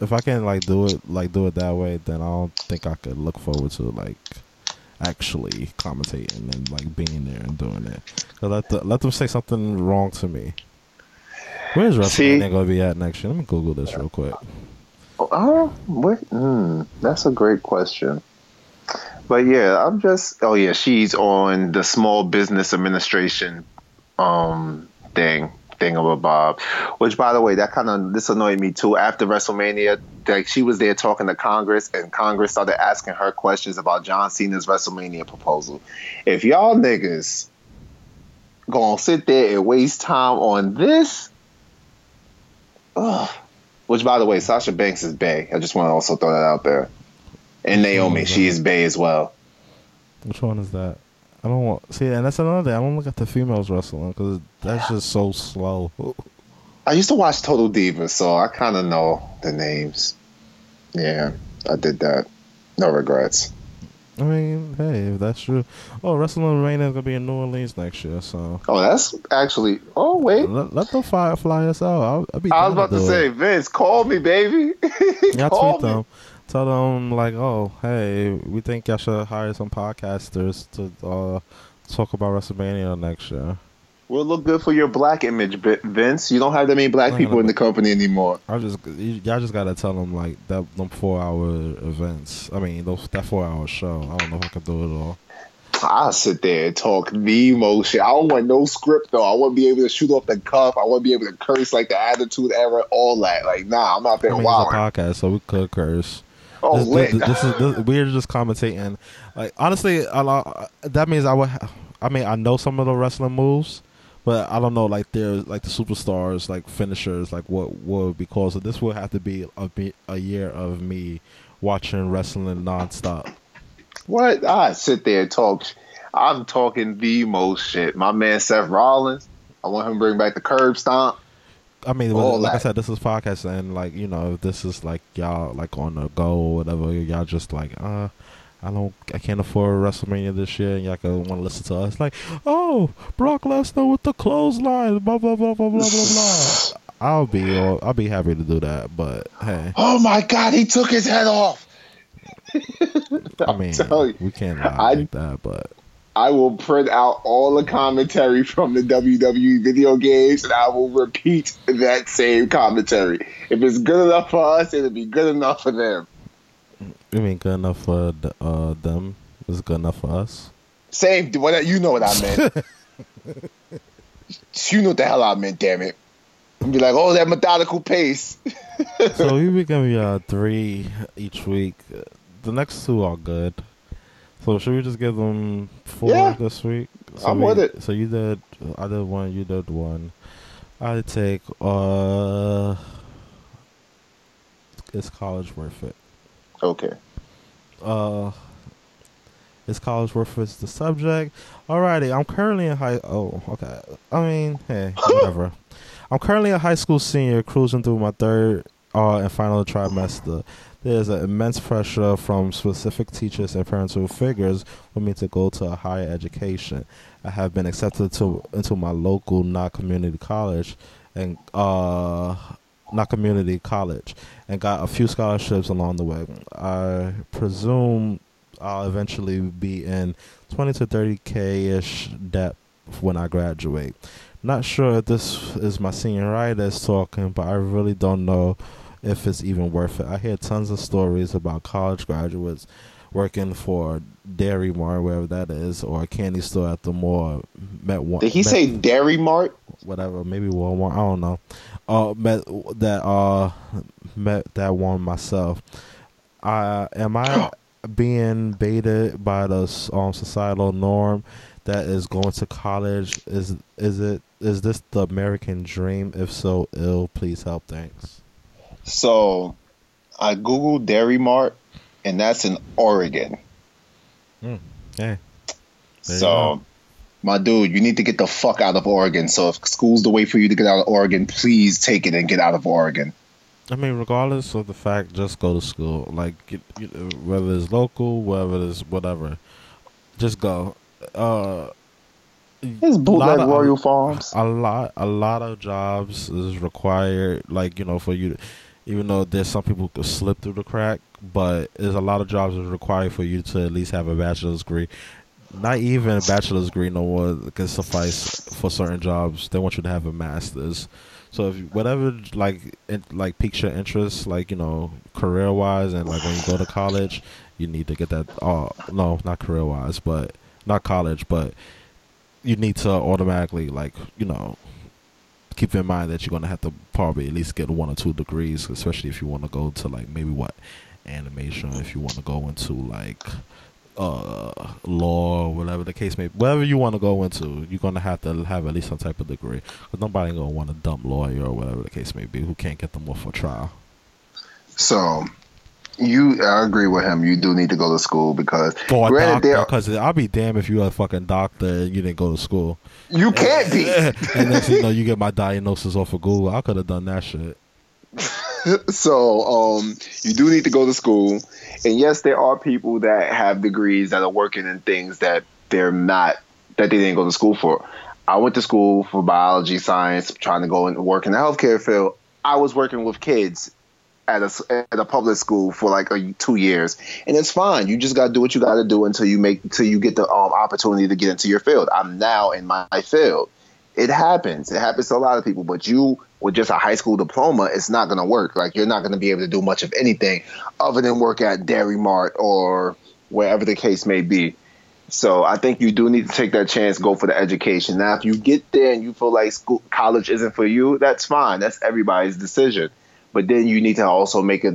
if I can, do it that way, then I don't think I could look forward to, actually commentating and, being there and doing it. So let them say something wrong to me. Where's WrestleMania going to be at next year? Let me Google this real quick. That's a great question. But yeah, I'm just. Oh yeah, she's on the Small Business Administration thingamabob. Which, by the way, that kind of this annoyed me too. After WrestleMania, she was there talking to Congress, and Congress started asking her questions about John Cena's WrestleMania proposal. If y'all niggas gonna sit there and waste time on this, ugh. Which, by the way, Sasha Banks is bae. I just want to also throw that out there. And Naomi, she is bae as well. Which one is that? I don't want... See, and that's another thing. I don't look at the females wrestling because that's just so slow. I used to watch Total Divas, so I kind of know the names. Yeah, I did that. No regrets. I mean, hey, if that's true. Oh, WrestleMania is going to be in New Orleans next year, so... Oh, that's actually... Oh, wait. Let the fire fly us out. I was about to say, Vince, call me, baby. Yeah, tweet them. Tell them, oh, hey, we think y'all should hire some podcasters to talk about WrestleMania next year. We'll look good for your black image, Vince. You don't have that many black people in the company anymore. Y'all just gotta tell them them 4-hour events. I mean, that 4-hour show. I don't know if I can do it all. I'll sit there and talk the most shit. I don't want no script though. I wouldn't be able to shoot off the cuff. I wouldn't be able to curse like the Attitude Era, all that. Nah, I'm out there wilding. It's a podcast, so we could curse. Oh, we're just commentating. Honestly, that means I know some of the wrestling moves. But I don't know, they're the superstars, finishers, what would be caused. So this would have to be a year of me watching wrestling nonstop. What? I sit there and talk. I'm talking the most shit. My man Seth Rollins, I want him to bring back the curb stomp. I mean, I said, this is podcast, and if this is y'all on the go or whatever, y'all just I can't afford WrestleMania this year, and y'all want to listen to us. Brock Lesnar with the clothesline, blah blah blah blah blah blah blah. I'll be happy to do that, but hey. Oh my God, he took his head off. I mean, we can't lie like that, but I will print out all the commentary from the WWE video games, and I will repeat that same commentary. If it's good enough for us, it'll be good enough for them. You mean good enough for them? Is good enough for us? Same. You know what I meant. You know what the hell I meant, damn it. I'm be like, that methodical pace. So we be giving you 3 each week. The next 2 are good. So should we just give them 4 this week? So I'm with it. So you did, I did one, you did one. I take, is college worth it? Okay. Is college worth it? The subject. Alrighty, I'm currently in high. Oh, okay. I mean, hey, whatever. I'm currently a high school senior cruising through my third and final trimester. There's an immense pressure from specific teachers and parental figures for me to go to a higher education. I have been accepted into my local not community college and got a few scholarships along the way. I presume I'll eventually be in 20 to 30K-ish debt when I graduate. Not sure if this is my senioritis talking, but I really don't know if it's even worth it. I hear tons of stories about college graduates working for Dairy Mart, wherever that is, or a candy store at the mall. Did he say Dairy Mart? Whatever, maybe Walmart. I don't know. Met that one myself. Am I being baited by the societal norm that is going to college? Is this the American dream? If so, ill. Please help. Thanks. So, I googled Dairy Mart, and that's in Oregon. Hey. So, my dude, you need to get the fuck out of Oregon. So, if school's the way for you to get out of Oregon, please take it and get out of Oregon. I mean, regardless of the fact, just go to school. Like, whether it's local, whether it's whatever, just go. It's bootleg Royal Farms. A lot of jobs is required, like, you know, for you to. Even though there's some people who slip through the crack, but there's a lot of jobs that's required for you to at least have a bachelor's degree. Not even a bachelor's degree no more can suffice for certain jobs. They want you to have a master's. So if whatever like piques your interest, like, you know, career wise, and like when you go to college, you need to get that. Not college, but you need to automatically, like, you know, keep in mind that you're going to have to probably at least get 1 or 2 degrees, especially if you want to go to, like, maybe what, animation, if you want to go into, like, law, whatever the case may be. Whatever you want to go into, you're going to have at least some type of degree. Because nobody going to want to dump lawyer or whatever the case may be who can't get them off for trial. So, I agree with him. You do need to go to school because... For a doctor, because I'll be damned if you're a fucking doctor and you didn't go to school. You can't be. And next thing you know, you get my diagnosis off of Google. I could have done that shit. So, you do need to go to school. And yes, there are people that have degrees that are working in things that they didn't go to school for. I went to school for biology, science, trying to go and work in the healthcare field. I was working with kids at a public school for like 2 years, and it's fine. You just gotta do what you gotta do until you get the opportunity to get into your field. I'm now in my field. It happens to a lot of people, but you with just a high school diploma, it's not gonna work. Like, you're not gonna be able to do much of anything other than work at Dairy Mart or wherever the case may be. So I think you do need to take that chance, go for the education. Now, if you get there and you feel like college isn't for you, that's fine. That's everybody's decision. But then you need to also take the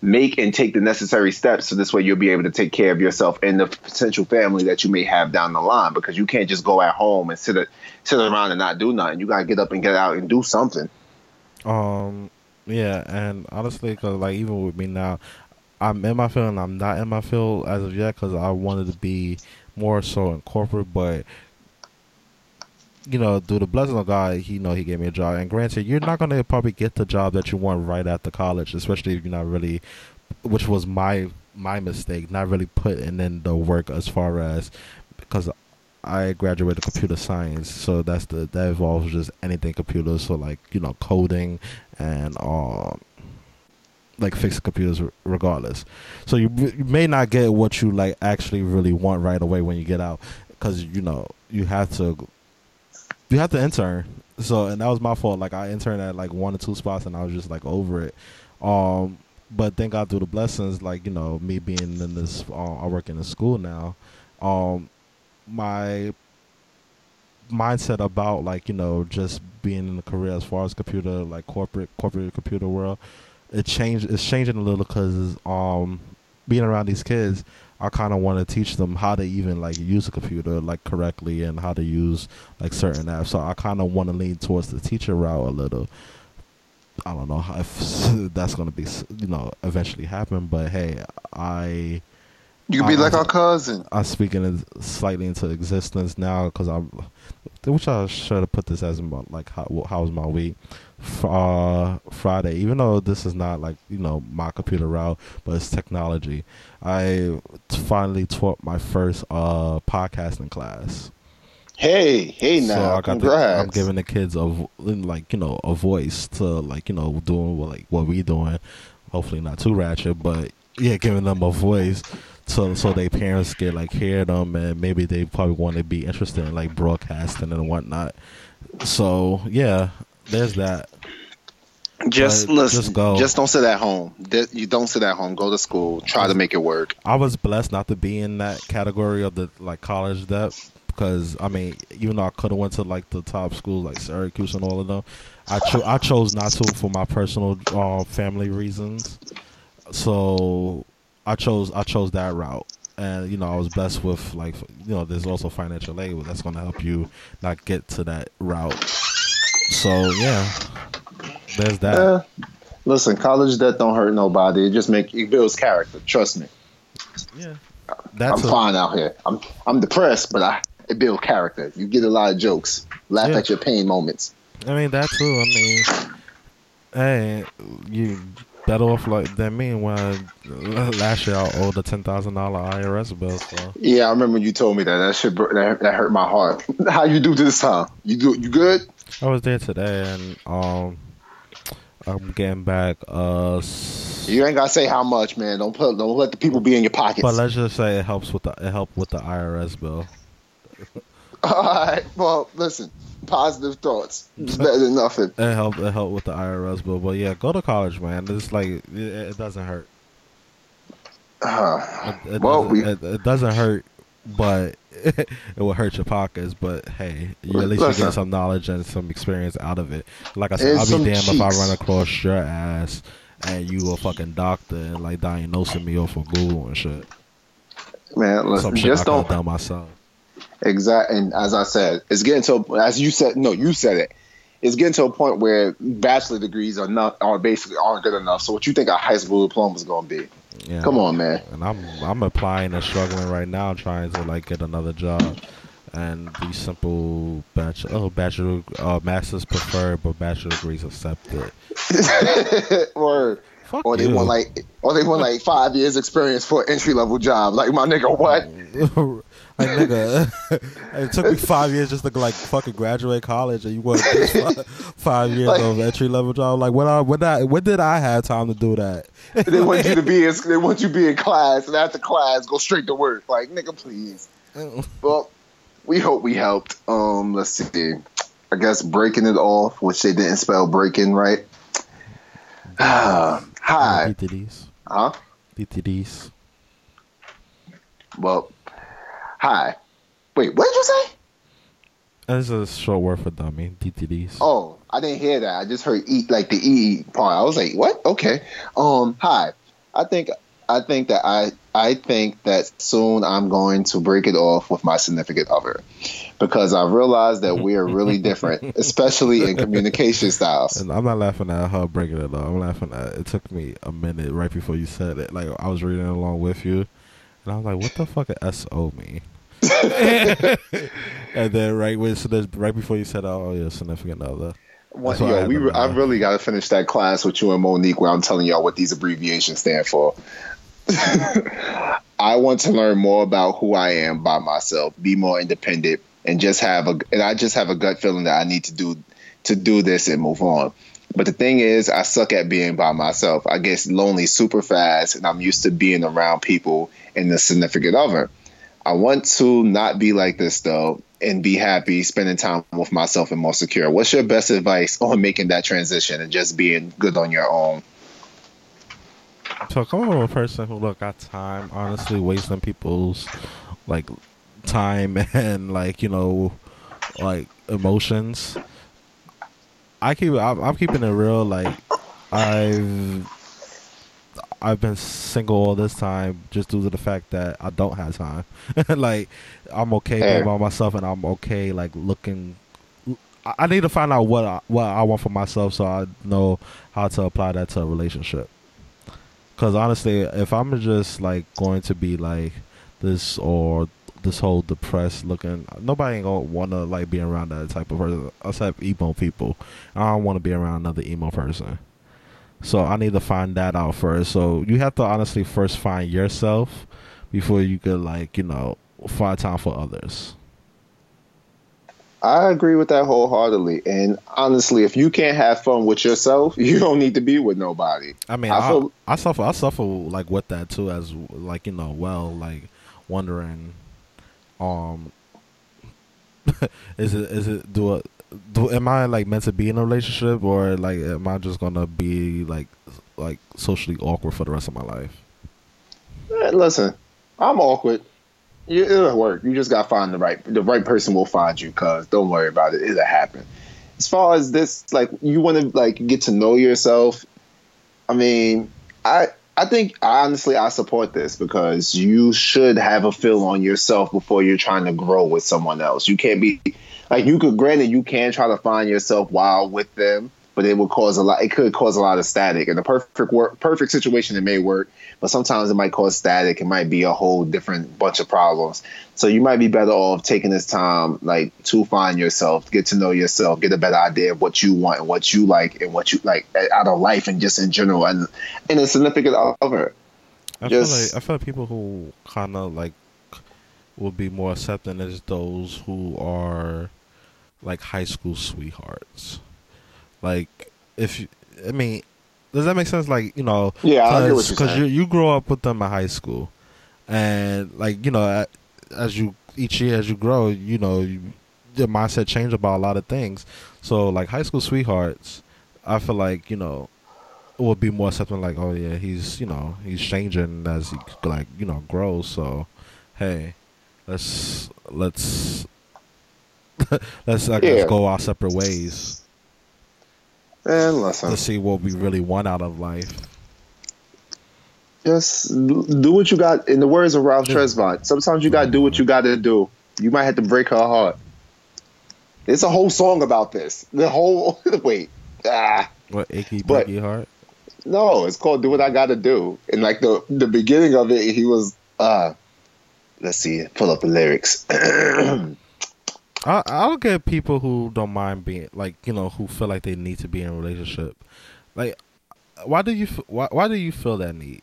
necessary steps, so this way you'll be able to take care of yourself and the potential family that you may have down the line. Because you can't just go at home and sit around and not do nothing. You gotta get up and get out and do something. Yeah, and honestly, cause like even with me now, I'm in my field and I'm not in my field as of yet because I wanted to be more so in corporate, but. You know, through the blessing of God, he gave me a job. And granted, you're not going to probably get the job that you want right after college, especially if you're not really, which was my mistake, not really putting in the work as far as, because I graduated computer science, so that involves just anything computer. So, like, you know, coding and like fixing computers regardless. So you may not get what you like actually really want right away when you get out, because, you know, you have to intern. So, and that was my fault. Like, I interned at like 1 or 2 spots and I was just like over it. But thank God through the blessings, like, you know, me being in this, I work in a school now. My mindset about, like, you know, just being in the career as far as computer, like corporate computer world, it's changing a little because being around these kids, I kind of want to teach them how to even, like, use a computer, like, correctly, and how to use, like, certain apps. So I kind of want to lean towards the teacher route a little. I don't know if that's going to be, you know, eventually happen. But, hey, I You could be like our cousin. I'm speaking slightly into existence now because I should have put this as about like how was my week Friday. Even though this is not like my computer route, but it's technology. I finally taught my first podcasting class. Hey now, so congrats! I'm giving the kids a voice to doing what we doing. Hopefully not too ratchet, but yeah, giving them a voice. So their parents get hear them, and maybe they probably want to be interested in broadcasting and whatnot. So yeah, there's that. Just listen. Just go. Just don't sit at home. You don't sit at home. Go to school. Try to make it work. I was blessed not to be in that category of the college debt because even though I could have went to the top schools like Syracuse and all of them, I chose not to for my personal family reasons. So. I chose that route, and I was blessed with there's also financial aid that's going to help you not get to that route. So yeah, there's that. Listen, college debt don't hurt nobody. It builds character. Trust me. Yeah, I'm fine out here. I'm depressed, but it builds character. You get a lot of jokes, laugh at your pain moments. That too. Hey, you. Better off than me when last year I owed a $10,000 IRS bill. So. Yeah, I remember you told me that. That shit that hurt my heart. How you do this time? You good? I was there today, and I'm getting back. You ain't gotta say how much, man. Don't let the people be in your pockets. But let's just say it helped with the IRS bill. All right. Well, listen. Positive thoughts. It's better than nothing. It helped with the IRS bill, but yeah, go to college, man. It's it doesn't hurt. It doesn't hurt, but it will hurt your pockets. But hey, at least you get some knowledge and some experience out of it. Like I said, I'll be damned if I run across your ass and you a fucking doctor and diagnosing me off of Google and shit. Man, listen, some shit just I could've done myself. Exactly, and as I said, it's getting to you said it. It's getting to a point where bachelor degrees aren't good enough. So what you think a high school diploma is going to be? Yeah, come on, man. And I'm applying and struggling right now, trying to get another job. And these simple master's preferred, but bachelor degrees accepted. Word. Fuck or they you. Want or they want 5 years experience for an entry level job. My nigga, what? Nigga, it took me 5 years just to fucking graduate college, and you want 5 years of entry level job? When did I have time to do that? They want you to be in class, and after class, go straight to work. Nigga, please. Well, we hope we helped. Let's see. I guess breaking it off, which they didn't spell breaking right. Hi. DTDs. Well, hi. Wait, what did you say? That's a short word for dummy. DTDs. Oh, I didn't hear that. I just heard eat the E part. I was like, what? Okay. Hi. I think that soon I'm going to break it off with my significant other because I realized that we are really different, especially in communication styles. And I'm not laughing at her breaking it off. I'm laughing at it took me a minute right before you said it. I was reading along with you, and I was like, "What the fuck does SO mean?" And then right before you said, "Oh, yeah, significant other." I really got to finish that class with you and Monique where I'm telling y'all what these abbreviations stand for. I want to learn more about who I am by myself, be more independent, and I just have a gut feeling that I need to do this and move on. But the thing is, I suck at being by myself. I get lonely super fast, and I'm used to being around people and the significant other. I want to not be like this though, and be happy spending time with myself and more secure. What's your best advice on making that transition and just being good on your own? So come on, a person who got time, honestly, wasting people's time and emotions. I'm keeping it real. I've been single all this time just due to the fact that I don't have time. I'm okay being by myself, and I'm okay looking. I need to find out what I want for myself so I know how to apply that to a relationship. Because honestly, if I'm just like going to be like this or this whole depressed looking, nobody ain't gonna wanna like be around that type of person. Except emo people. I don't want to be around another emo person. So I need to find that out first. So you have to honestly first find yourself before you could like, you know, find time for others. I agree with that wholeheartedly. And honestly, if you can't have fun with yourself, you don't need to be with nobody. I mean, I suffer like with that too, as like, you know, well, like wondering, am I like meant to be in a relationship, or like am I just gonna be like socially awkward for the rest of my life? Listen, I'm awkward. It'll work. You just gotta find the right person will find you, cuz don't worry about it. It'll happen. As far as this, like you want to like get to know yourself. I mean, I think honestly I support this, because you should have a feel on yourself before you're trying to grow with someone else. You can't be like, you could, granted, you can try to find yourself while with them, but it would cause a lot. It could cause a lot of static. In the perfect situation, it may work, but sometimes it might cause static. It might be a whole different bunch of problems. So you might be better off taking this time, like, to find yourself, get to know yourself, get a better idea of what you want and what you like and what you like out of life and just in general and a significant other. I feel like people who kind of like will be more accepting as those who are like high school sweethearts. Like, does that make sense? Like, you know, yeah, I hear what you're saying. Because you grow up with them in high school, and like, you know, each year as you grow, you know, your mindset changes about a lot of things. So like high school sweethearts, I feel like, you know, it would be more accepting. Like, oh yeah, he's changing as he, like, you know, grows. So hey, let's go our separate ways. And listen, to see what we really want out of life. Just do what you got. In the words of Ralph Tresvant, sometimes you got to do what you got to do. You might have to break her heart. It's a whole song about this. The whole... Wait. Ah. What, Icky Breaky Heart? No, it's called Do What I Got to Do. And like the beginning of it, he was... let's see. Pull up the lyrics. I'll get people who don't mind being like, you know, who feel like they need to be in a relationship. Like, why do you feel that need?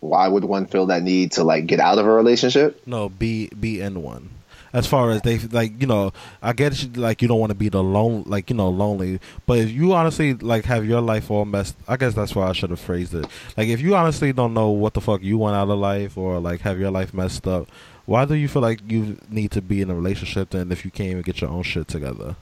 Why would one feel that need to like get out of a relationship? No, be in one. As far as they like, you know, I get you, like you don't want to be lonely. But if you honestly like have your life all messed, I guess that's why I should have phrased it. Like, if you honestly don't know what the fuck you want out of life, or like have your life messed up, why do you feel like you need to be in a relationship then if you can't even get your own shit together?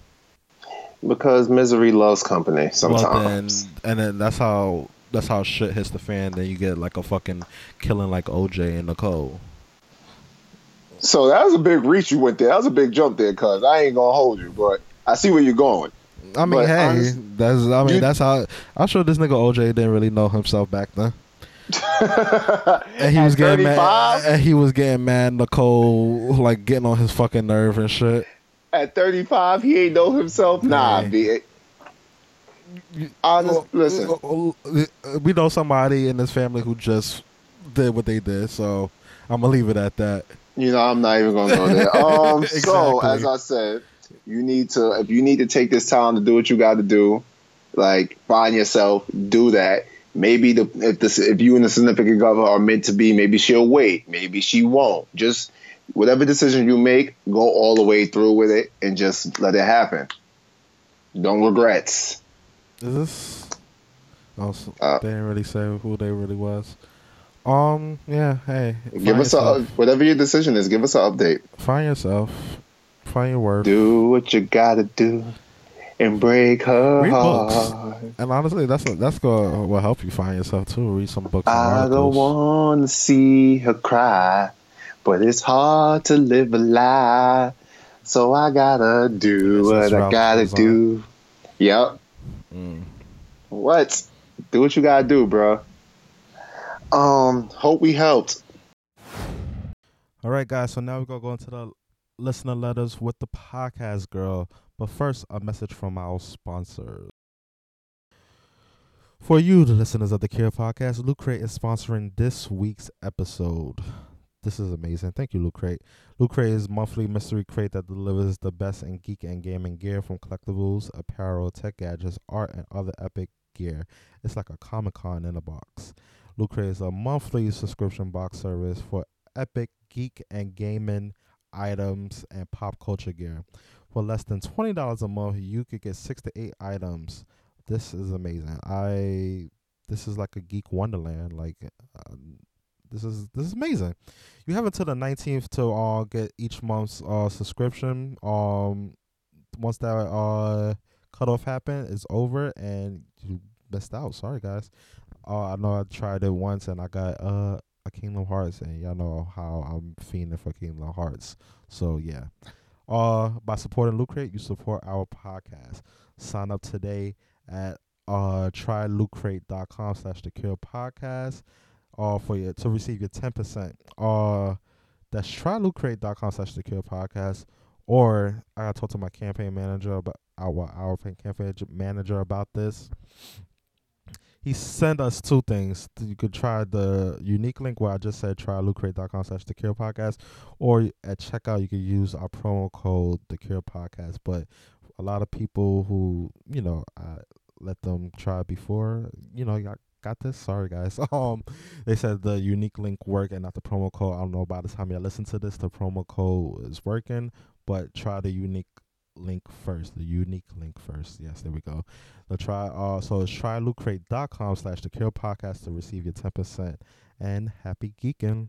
Because misery loves company sometimes. Well, then that's how shit hits the fan. Then you get like a fucking killing like OJ and Nicole. So that was a big reach you went there. That was a big jump there, cuz I ain't gonna hold you, but I see where you're going. I mean, but hey, honestly, that's how I'm sure this nigga OJ didn't really know himself back then. And he was getting 35? Mad. And he was getting mad. Nicole, like, getting on his fucking nerve and shit. At 35, he ain't know himself. Nah, bitch. Listen, we know somebody in this family who just did what they did, so I'm gonna leave it at that. You know, I'm not even gonna go there. Exactly. So as I said, if you need to take this time to do what you got to do, like find yourself, do that. Maybe if you and the significant other are meant to be, maybe she'll wait. Maybe she won't. Just whatever decision you make, go all the way through with it and just let it happen. No regrets. Is this? Also, they didn't really say who they really was. Yeah. Hey. Give us whatever your decision is. Give us an update. Find yourself. Find your worth. Do what you gotta do. And break her heart. And honestly, that's gonna will help you find yourself too. Read some books. I don't want to see her cry, but it's hard to live a lie. So I gotta do what I gotta do. Yep. Mm. What? Do what you gotta do, bro. Hope we helped. All right, guys. So now we're gonna go into the listener letters with the Podcast Girl. But first, a message from our sponsors. For you, the listeners of The Cure Podcast, Loot Crate is sponsoring this week's episode. This is amazing. Thank you, Loot Crate. Loot Crate is a monthly mystery crate that delivers the best in geek and gaming gear, from collectibles, apparel, tech gadgets, art, and other epic gear. It's like a Comic-Con in a box. Loot Crate is a monthly subscription box service for epic geek and gaming items and pop culture gear. For less than $20 a month, you could get 6 to 8 items. This is amazing. This is like a geek wonderland. This is amazing. You have until the 19th to get each month's subscription. Once that cutoff happens, it's over and you missed out. Sorry guys. I know I tried it once and I got a Kingdom Hearts, and y'all know how I'm fiending for Kingdom Hearts. So yeah. By supporting Loot Crate, you support our podcast. Sign up today at trylootcrate.com/thecurepodcast for you to receive your 10%. That's trylootcrate.com/thecurepodcast, or I gotta talk to my campaign manager about our campaign manager about this. He sent us two things. You could try the unique link where I just said trylootcrate.com/thecurepodcast, or at checkout you could use our promo code thecurepodcast. But a lot of people who, you know, I let them try before, you know, y'all got this. Sorry, guys. They said the unique link worked and not the promo code. I don't know, by the time y'all listen to this, the promo code is working, but try the unique link first. Yes, there we go. So it's trylootcrate.com/thecurepodcast to receive your 10%, and happy geeking.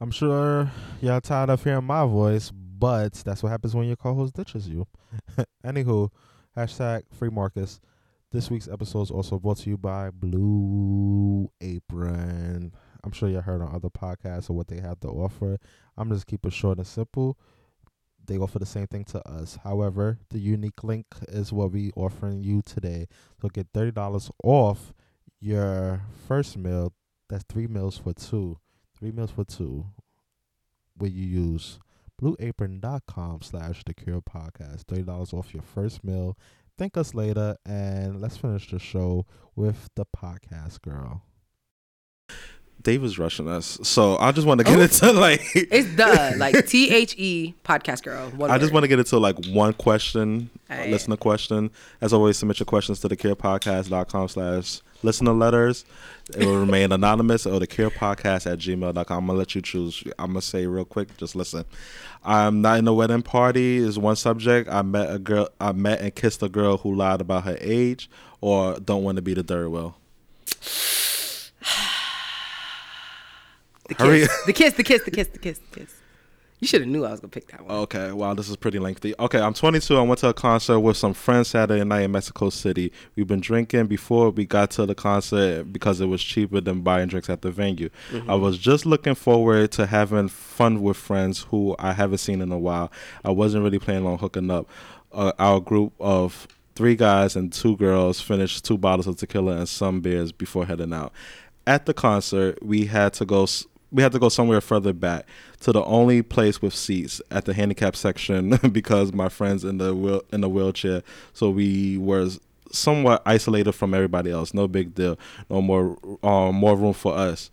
I'm sure y'all tired of hearing my voice, but that's what happens when your co-host ditches you. Anywho, #FreeMarcus. This week's episode is also brought to you by Blue Apron. I'm sure y'all heard on other podcasts or what they have to offer. I'm just keep it short and simple. They offer the same thing to us. However, the unique link is what we offering you today. So get $30 off your first meal. That's 3 meals for 2. 3 meals for 2 when you use blueapron.com/thecurepodcast. $30 off your first meal. Thank us later, and let's finish the show with the Podcast Girl. Dave is rushing us, so I just want to get into it's the THE Podcast Girl. Just want to get into one question, right. Listener question. As always, submit your questions to thecarepodcast.com/listenerletters. It will remain anonymous, or thecarepodcast@gmail.com. I'm gonna let you choose. I'm gonna say real quick. Just listen. I'm not in a wedding party is one subject. I met and kissed a girl who lied about her age, or don't want to be the third wheel. The kiss. You should have knew I was going to pick that one. Okay, wow, this is pretty lengthy. Okay, I'm 22. I went to a concert with some friends Saturday night in Mexico City. We've been drinking before we got to the concert because it was cheaper than buying drinks at the venue. Mm-hmm. I was just looking forward to having fun with friends who I haven't seen in a while. I wasn't really planning on hooking up. Our group of 3 guys and 2 girls finished 2 bottles of tequila and some beers before heading out. At the concert, we had to go somewhere further back to the only place with seats at the handicap section because my friend's in the wheelchair. So we were somewhat isolated from everybody else. No big deal. No more room for us.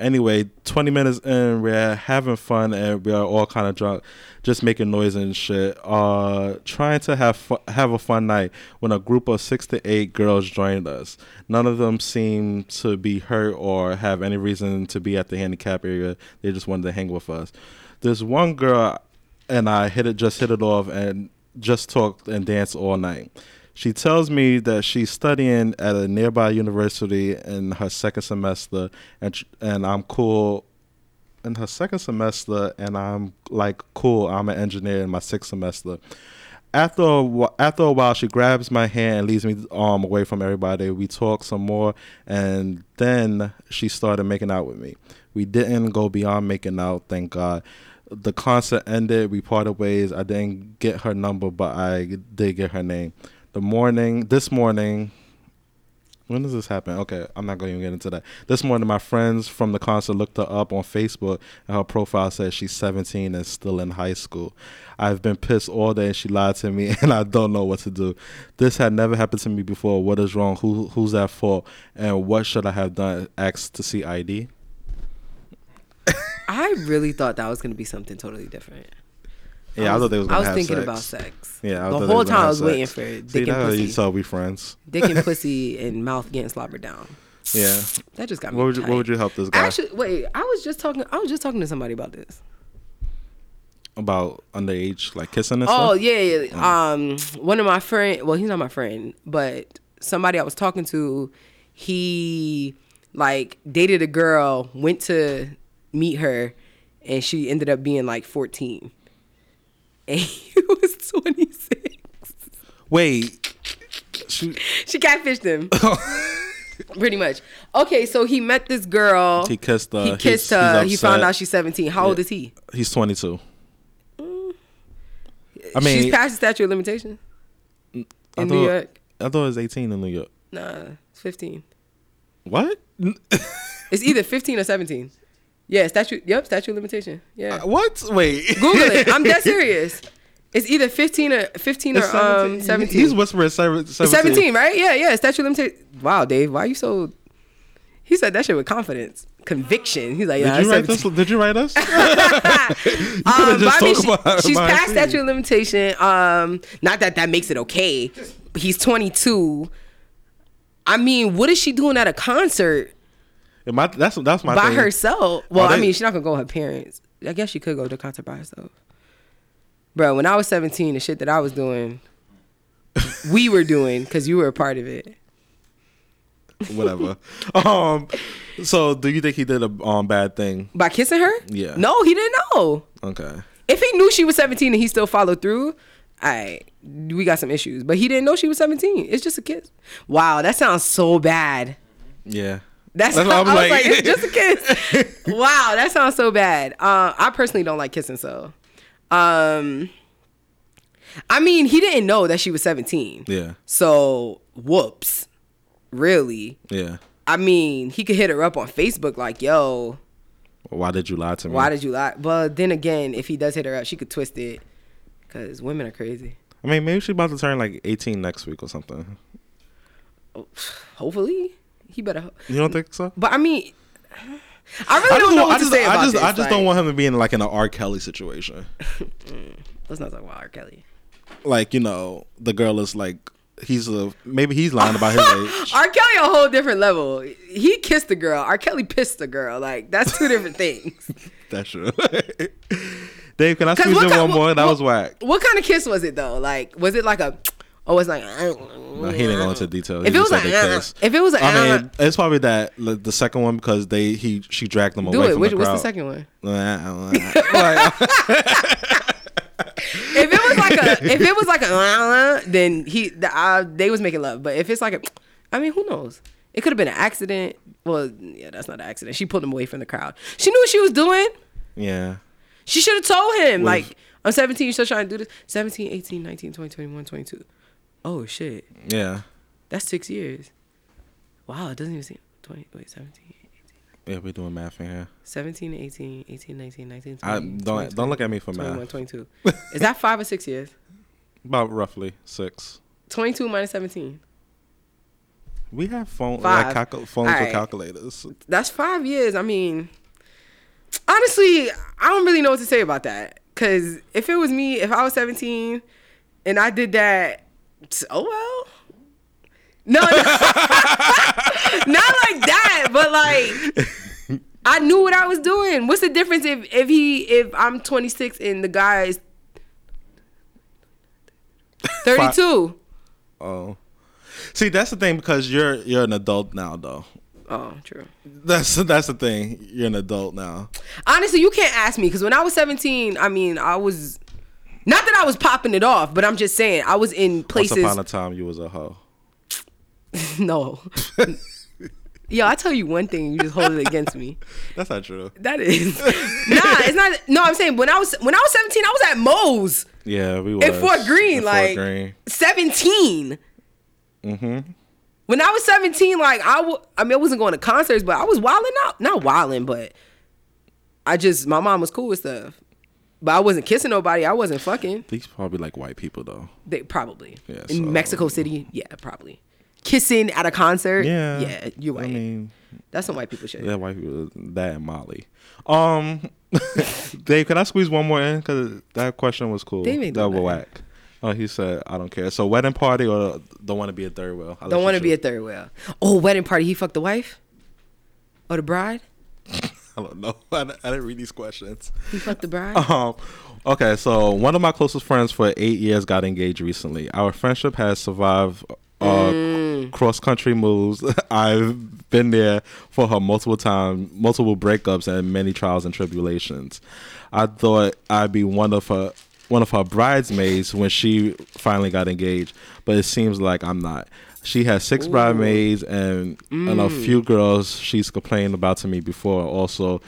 Anyway, 20 minutes in, we're having fun and we are all kind of drunk, just making noise and shit. Trying to have a fun night when a group of 6 to 8 girls joined us. None of them seemed to be hurt or have any reason to be at the handicap area. They just wanted to hang with us. This one girl and I hit it off and just talked and danced all night. She tells me that she's studying at a nearby university in her second semester, and I'm cool. In her second semester, and I'm like, cool, I'm an engineer in my 6th semester. After a while, she grabs my hand and leads me away from everybody. We talk some more, and then she started making out with me. We didn't go beyond making out, thank God. The concert ended. We parted ways. I didn't get her number, but I did get her name. This morning, When does this happen? Okay, I'm not going to even get into that. This morning, my friends from the concert looked her up on Facebook, and her profile says she's 17 and still in high school. I've been pissed all day, and she lied to me, and I don't know what to do. This had never happened to me before. What is wrong? Who's at fault? And what should I have done? Asked to see ID? I really thought that was going to be something totally different. Yeah, I thought they was going to have sex. I was thinking about sex. Yeah, the whole time I was waiting for dick and pussy. See, that's how you tell we friends. Dick and pussy and mouth getting slobbered down. Yeah, that just got me. What would you help this guy? Actually, wait, I was just talking to somebody about this. About underage, like kissing and stuff. Oh yeah. One of my friend. Well, he's not my friend, but somebody I was talking to, he like dated a girl, went to meet her, and she ended up being like 14. And he was 26. Wait. She catfished him. Pretty much. Okay, so he met this girl. He kissed her. He found out she's 17. How old is he? He's 22. I mean, she's past the statute of limitation in New York. I thought it was 18 in New York. Nah, it's 15. What? It's either 15 or 17. Yeah, statute of limitation. Yeah. What? Wait. Google it. I'm dead serious. It's either 15 or 17. He's whispering 17. 17, right? Yeah. Statute of limitation. Wow, Dave, why are you so... He said that shit with confidence. Conviction. He's like, yeah, Did you write us? She's past statute of limitation. Not that makes it okay. He's 22. I mean, what is she doing at a concert? That's my thing. By herself. Well, I mean, she's not going to go with her parents. I guess she could go to the concert by herself. Bro, when I was 17, the shit that I was doing, we were doing, because you were a part of it. Whatever. So, do you think he did a bad thing? By kissing her? Yeah. No, he didn't know. Okay. If he knew she was 17 and he still followed through, we got some issues. But he didn't know she was 17. It's just a kiss. Wow, that sounds so bad. Yeah. That's why I was like, it's just a kiss. Wow, that sounds so bad. I personally don't like kissing, so. I mean, he didn't know that she was 17. Yeah. So, whoops. Really? Yeah. I mean, he could hit her up on Facebook like, yo. Why did you lie to me? Well, then again, if he does hit her up, she could twist it. Because women are crazy. I mean, maybe she's about to turn like 18 next week or something. Hopefully. He better. You don't think so? But I mean, I really don't know what to say about this. I just don't want him to be in an R. Kelly situation. Let's not talk about R. Kelly. Like, you know, the girl is like, maybe he's lying about his age. R. Kelly a whole different level. He kissed the girl. R. Kelly pissed the girl. Like, that's two different things. That's true. Dave, can I squeeze in one more? That was whack. What kind of kiss was it though? Like, was it like a... Oh, it's like... No, he didn't go into detail. If it was like... I mean, it's probably that the second one because she dragged them away from the crowd. What's the second one? If it was like a... Then they was making love. But if it's like a... I mean, who knows? It could have been an accident. Well, yeah, that's not an accident. She pulled him away from the crowd. She knew what she was doing. Yeah. She should have told him, I'm 17, you still trying to do this? 17, 18, 19, 20, 21, 22. Oh, shit. Yeah. That's 6 years. Wow, it doesn't even seem... 20. Wait, 17, 18. 19. Yeah, we're doing math in here. 17, 18, 18, 19, 19, 20. Don't look at me for 21, math. 22. Is that 5 or 6 years? About roughly 6. 22 minus 17. We have phones with calculators. That's 5 years. I mean, honestly, I don't really know what to say about that. Because if it was me, if I was 17 and I did that, oh well. No, not like that, but like I knew what I was doing. What's the difference if I'm 26 and the guy is 32? Oh. See, that's the thing because you're an adult now though. Oh, true. That's the thing. You're an adult now. Honestly, you can't ask me because when I was 17, I mean, I was not that I was popping it off, but I'm just saying I was in places. Once upon a time, you was a hoe. No. Yo, I tell you one thing, you just hold it against me. That's not true. That is. Nah, it's not. No, I'm saying when I was 17, I was at Moe's. Yeah, we were in Fort Greene, 17. Mm-hmm. When I was 17, like, I mean, I wasn't going to concerts, but I was wilding out. Not wilding, but I just, my mom was cool with stuff. But I wasn't kissing nobody. I wasn't fucking. These probably like white people, though. They probably. Yeah, in Mexico City, yeah, probably. Kissing at a concert? Yeah. Yeah, you're white. I mean, that's some white people shit. Yeah, white people. That and Molly. Dave, can I squeeze one more in? Because that question was cool. Double whack. Oh, he said, I don't care. So wedding party or don't want to be a third wheel? Don't want to be a third wheel. Oh, wedding party. He fucked the wife? Or the bride? I don't know. I didn't read these questions. He fucked the bride? Okay, so one of my closest friends for 8 years got engaged recently. Our friendship has survived cross-country moves. I've been there for her multiple breakups and many trials and tribulations. I thought I'd be one of her bridesmaids when she finally got engaged, but it seems like I'm not. She has 6 Ooh. Bridesmaids and a few girls she's complained about to me before. Also,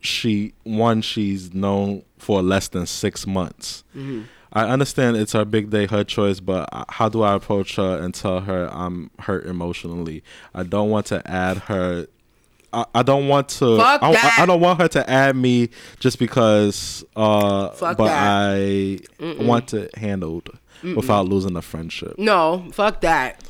she's known for less than 6 months. Mm-hmm. I understand it's her big day, her choice, but how do I approach her and tell her I'm hurt emotionally? I don't want to add her. I don't want her to add me just because. I want it handled without losing the friendship. No, fuck that.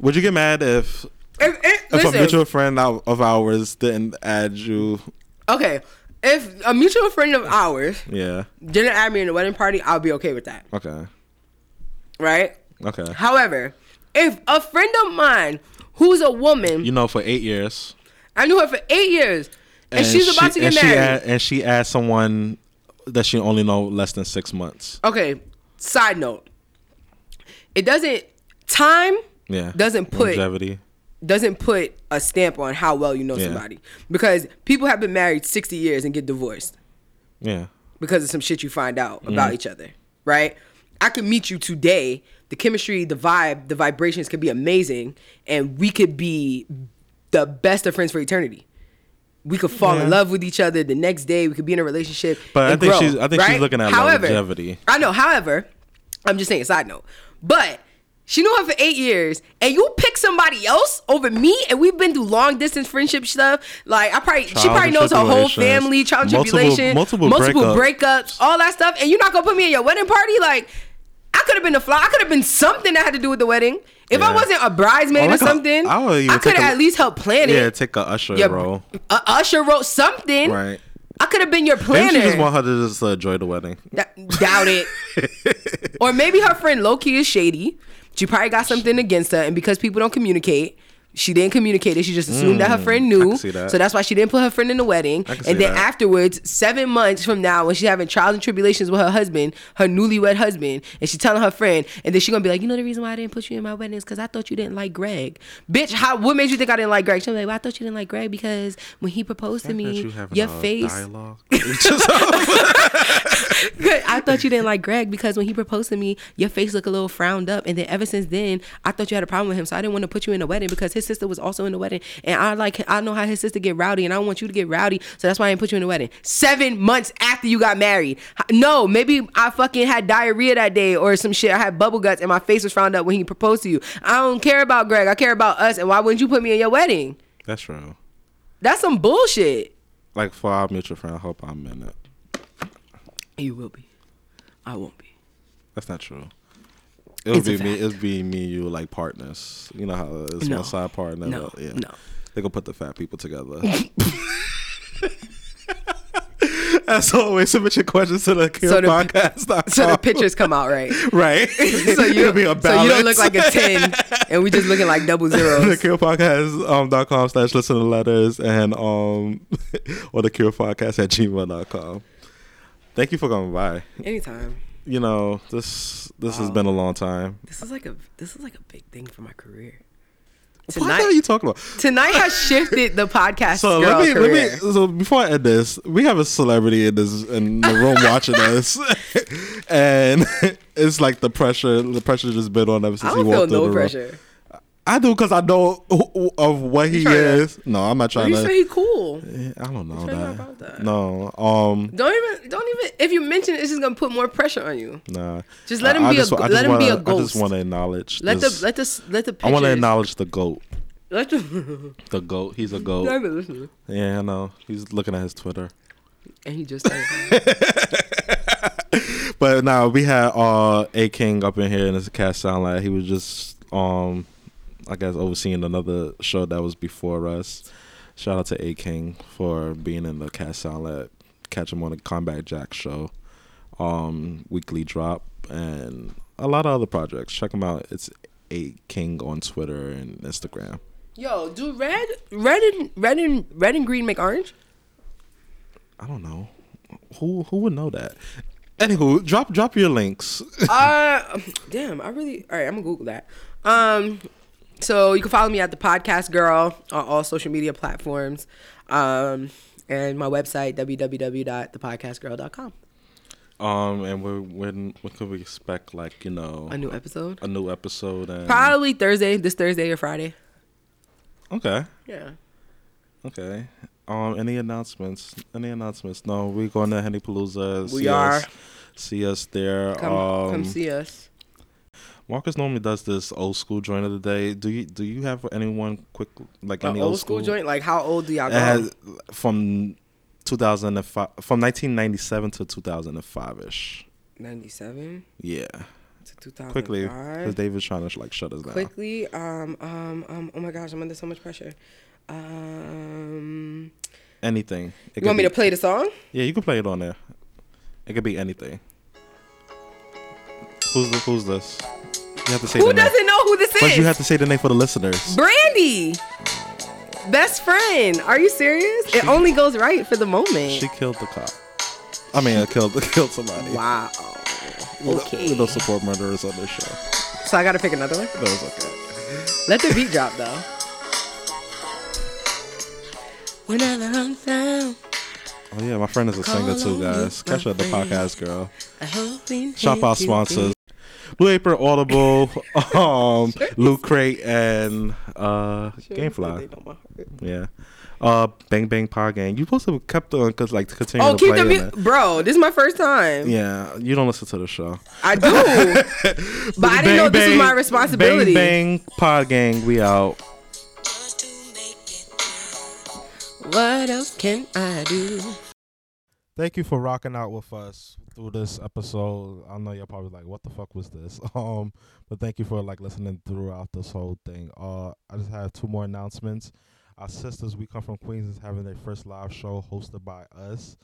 Would you get mad if a mutual friend of ours didn't add you? Okay, if a mutual friend of ours didn't add me in the wedding party, I'll be okay with that. Okay. Right? Okay. However, if a friend of mine who's a woman... You know, for 8 years. I knew her for 8 years. And she's about to get married. She asked someone that she only know less than 6 months. Okay. Side note. It doesn't... Time doesn't put... Longevity. Doesn't put a stamp on how well you know somebody. Because people have been married 60 years and get divorced. Yeah. Because of some shit you find out about each other. Right? I could meet you today. The chemistry, the vibe, the vibrations could be amazing. And we could be the best of friends for eternity. We could fall in love with each other the next day. We could be in a relationship. But I think she's looking at longevity. I know. However, I'm just saying, side note. But... She knew her for 8 years, and you pick somebody else over me, and we've been through long distance friendship stuff. Like she probably knows her whole family, child tribulation, multiple breakups, all that stuff, and you're not gonna put me in your wedding party. Like I could have been a fly, I could have been something that had to do with the wedding. If I wasn't a bridesmaid or something, I could have at least helped plan it. Yeah, take a usher role. A usher role, something. Right. I could have been your planner. Maybe she just want her to just enjoy the wedding. Doubt it. Or maybe her friend low-key is shady. She probably got something against her, and because people don't communicate, she didn't communicate it. She just assumed that her friend knew. I can see that. So that's why she didn't put her friend in the wedding. And then afterwards, 7 months from now, when she's having trials and tribulations with her husband, her newlywed husband, and she's telling her friend, and then she's going to be like, you know the reason why I didn't put you in my wedding is because I thought you didn't like Greg. Bitch, what made you think I didn't like Greg? She'll be like, well, I thought you didn't like Greg because when he proposed to me, your face... Dialogue. I thought you didn't like Greg because when he proposed to me, your face looked a little frowned up. And then ever since then, I thought you had a problem with him. So I didn't want to put you in the wedding because his sister was also in the wedding. And I know how his sister get rowdy and I don't want you to get rowdy. So that's why I didn't put you in the wedding. 7 months after you got married. No, maybe I fucking had diarrhea that day or some shit. I had bubble guts and my face was frowned up when he proposed to you. I don't care about Greg. I care about us. And why wouldn't you put me in your wedding? That's true. That's some bullshit. Like for our mutual friend, I hope I'm in it. You will be. I won't be. That's not true. It'll be me and you like partners. You know how it's one side partner. No, yeah. No. They're gonna put the fat people together. As always, submit your questions to the Cure Podcast. So the pictures come out right. Right. So you don't look like a 10 and we just looking like double zeros. The Cure Podcast .com/listen-to-letters and or the Cure Podcast @gmail.com. Thank you for coming by. Anytime. You know, this has been a long time. This is like a big thing for my career. Tonight, what are you talking about? Tonight has shifted the podcast. So girl career. So before I end this, we have a celebrity in the room watching us, and it's like the pressure just been on him since he walked through the room. I don't feel no pressure. I do because I know of what he is. No, I'm not trying to. You say he cool. I don't know that. About that. No. Don't even if you mention it, it's just gonna put more pressure on you. Nah, just let him be a ghost. I just want to acknowledge. Let the pictures. I want to acknowledge the GOAT. The GOAT. He's a GOAT. I've been listening. Yeah, I know. He's looking at his Twitter. And he just. But now we had A-King up in here, and it's a Cast Sound Lab. He was just I guess overseeing another show that was before us. Shout out to A-King for being in the Cast Sound Lab. Catch him on the Combat Jack show, weekly drop, and a lot of other projects. Check him out. It's A-King on Twitter and Instagram. Yo, do red and green make orange? I don't know. Who would know that? Anywho, drop your links. Damn, all right, I'm gonna Google that. So you can follow me at the Podcast Girl on all social media platforms. And my website, www.thepodcastgirl.com. And when could we expect, like, you know... A new episode? A new episode. And probably this Thursday or Friday. Okay. Yeah. Okay. Any announcements? No, we're going to Henny Palooza. See us there. Come see us. Marcus normally does this old school joint of the day. Do you have anyone quick, like any old school joint? Like, how old do y'all go? From 2005, from 1997 to 2005 ish. 97. Yeah. To 2005. Quickly, because David's trying to like shut us down. Quickly, oh my gosh, I'm under so much pressure. Anything. You want me to play the song? Yeah, you can play it on there. It could be anything. Who's this? You have to say who doesn't know who this is? But you have to say the name for the listeners. Brandy, Best Friend. Are you serious? It only goes right for the moment. She killed the cop. I mean, killed somebody. Wow. Okay. We don't support murderers on this show. So I got to pick another one? No, it's okay. Let the beat drop, though. When I long time. Oh, yeah. My friend is a singer, too, guys. Catch her at the Podcast Girl. Shop our sponsors. Blue Apron, Audible, Loot Crate, and GameFly. Yeah. Bang Bang Pod Gang. You supposed to have kept on because like continuing to play it. Bro, this is my first time. Yeah, you don't listen to the show. I do. But I didn't know this was my responsibility. Bang Bang Pod Gang, we out. What else can I do? Thank you for rocking out with us through this episode. I know you're probably like, what the fuck was this? But thank you for like listening throughout this whole thing. I just have two more announcements. Our sisters, We Come From Queens, is having their first live show hosted by us.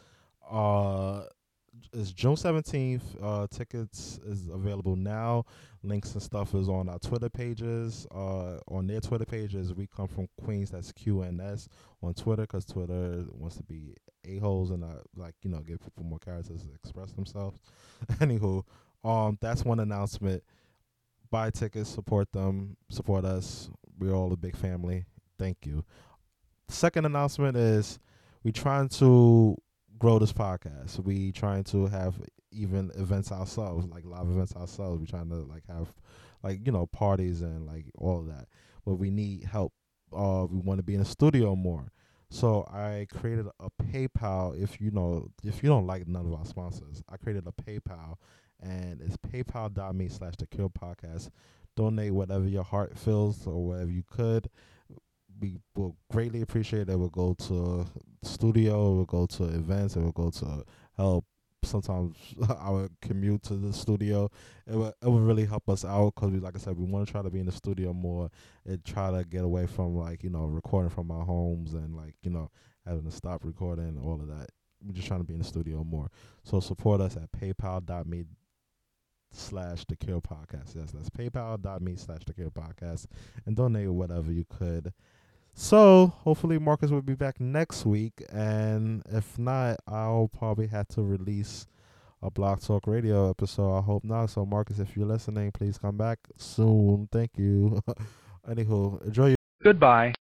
It's June 17th. Tickets is available now. Links and stuff is on our Twitter pages. On their Twitter pages, We Come From Queens, that's QNS on Twitter, because Twitter wants to be a-holes and not, like, you know, give people more characters to express themselves. Anywho, that's one announcement. Buy tickets, support them, support us. We're all a big family. Thank you. The second announcement is we're trying to grow this podcast. We trying to have even events ourselves, like live events ourselves. We trying to like have, like, you know, parties and like all of that. But we need help. We want to be in the studio more. So I created a PayPal. If you don't like none of our sponsors, I created a PayPal, and it's paypal.me/thecurepodcast. Donate whatever your heart feels or whatever you could. We will greatly appreciate that. We'll go to studio, we'll go to events, and we'll go to help. Sometimes our commute to the studio, it will really help us out, because, like I said, we want to try to be in the studio more and try to get away from, like, you know, recording from our homes and, like, you know, having to stop recording and all of that. We're just trying to be in the studio more. So support us at paypal.me/thecurepodcast. Yes, that's paypal.me/thecurepodcast, and donate whatever you could. So hopefully Marcus will be back next week, and if not, I'll probably have to release a Block Talk Radio episode. I hope not. So Marcus, if you're listening, please come back soon. Thank you. Anywho, enjoy your... Goodbye.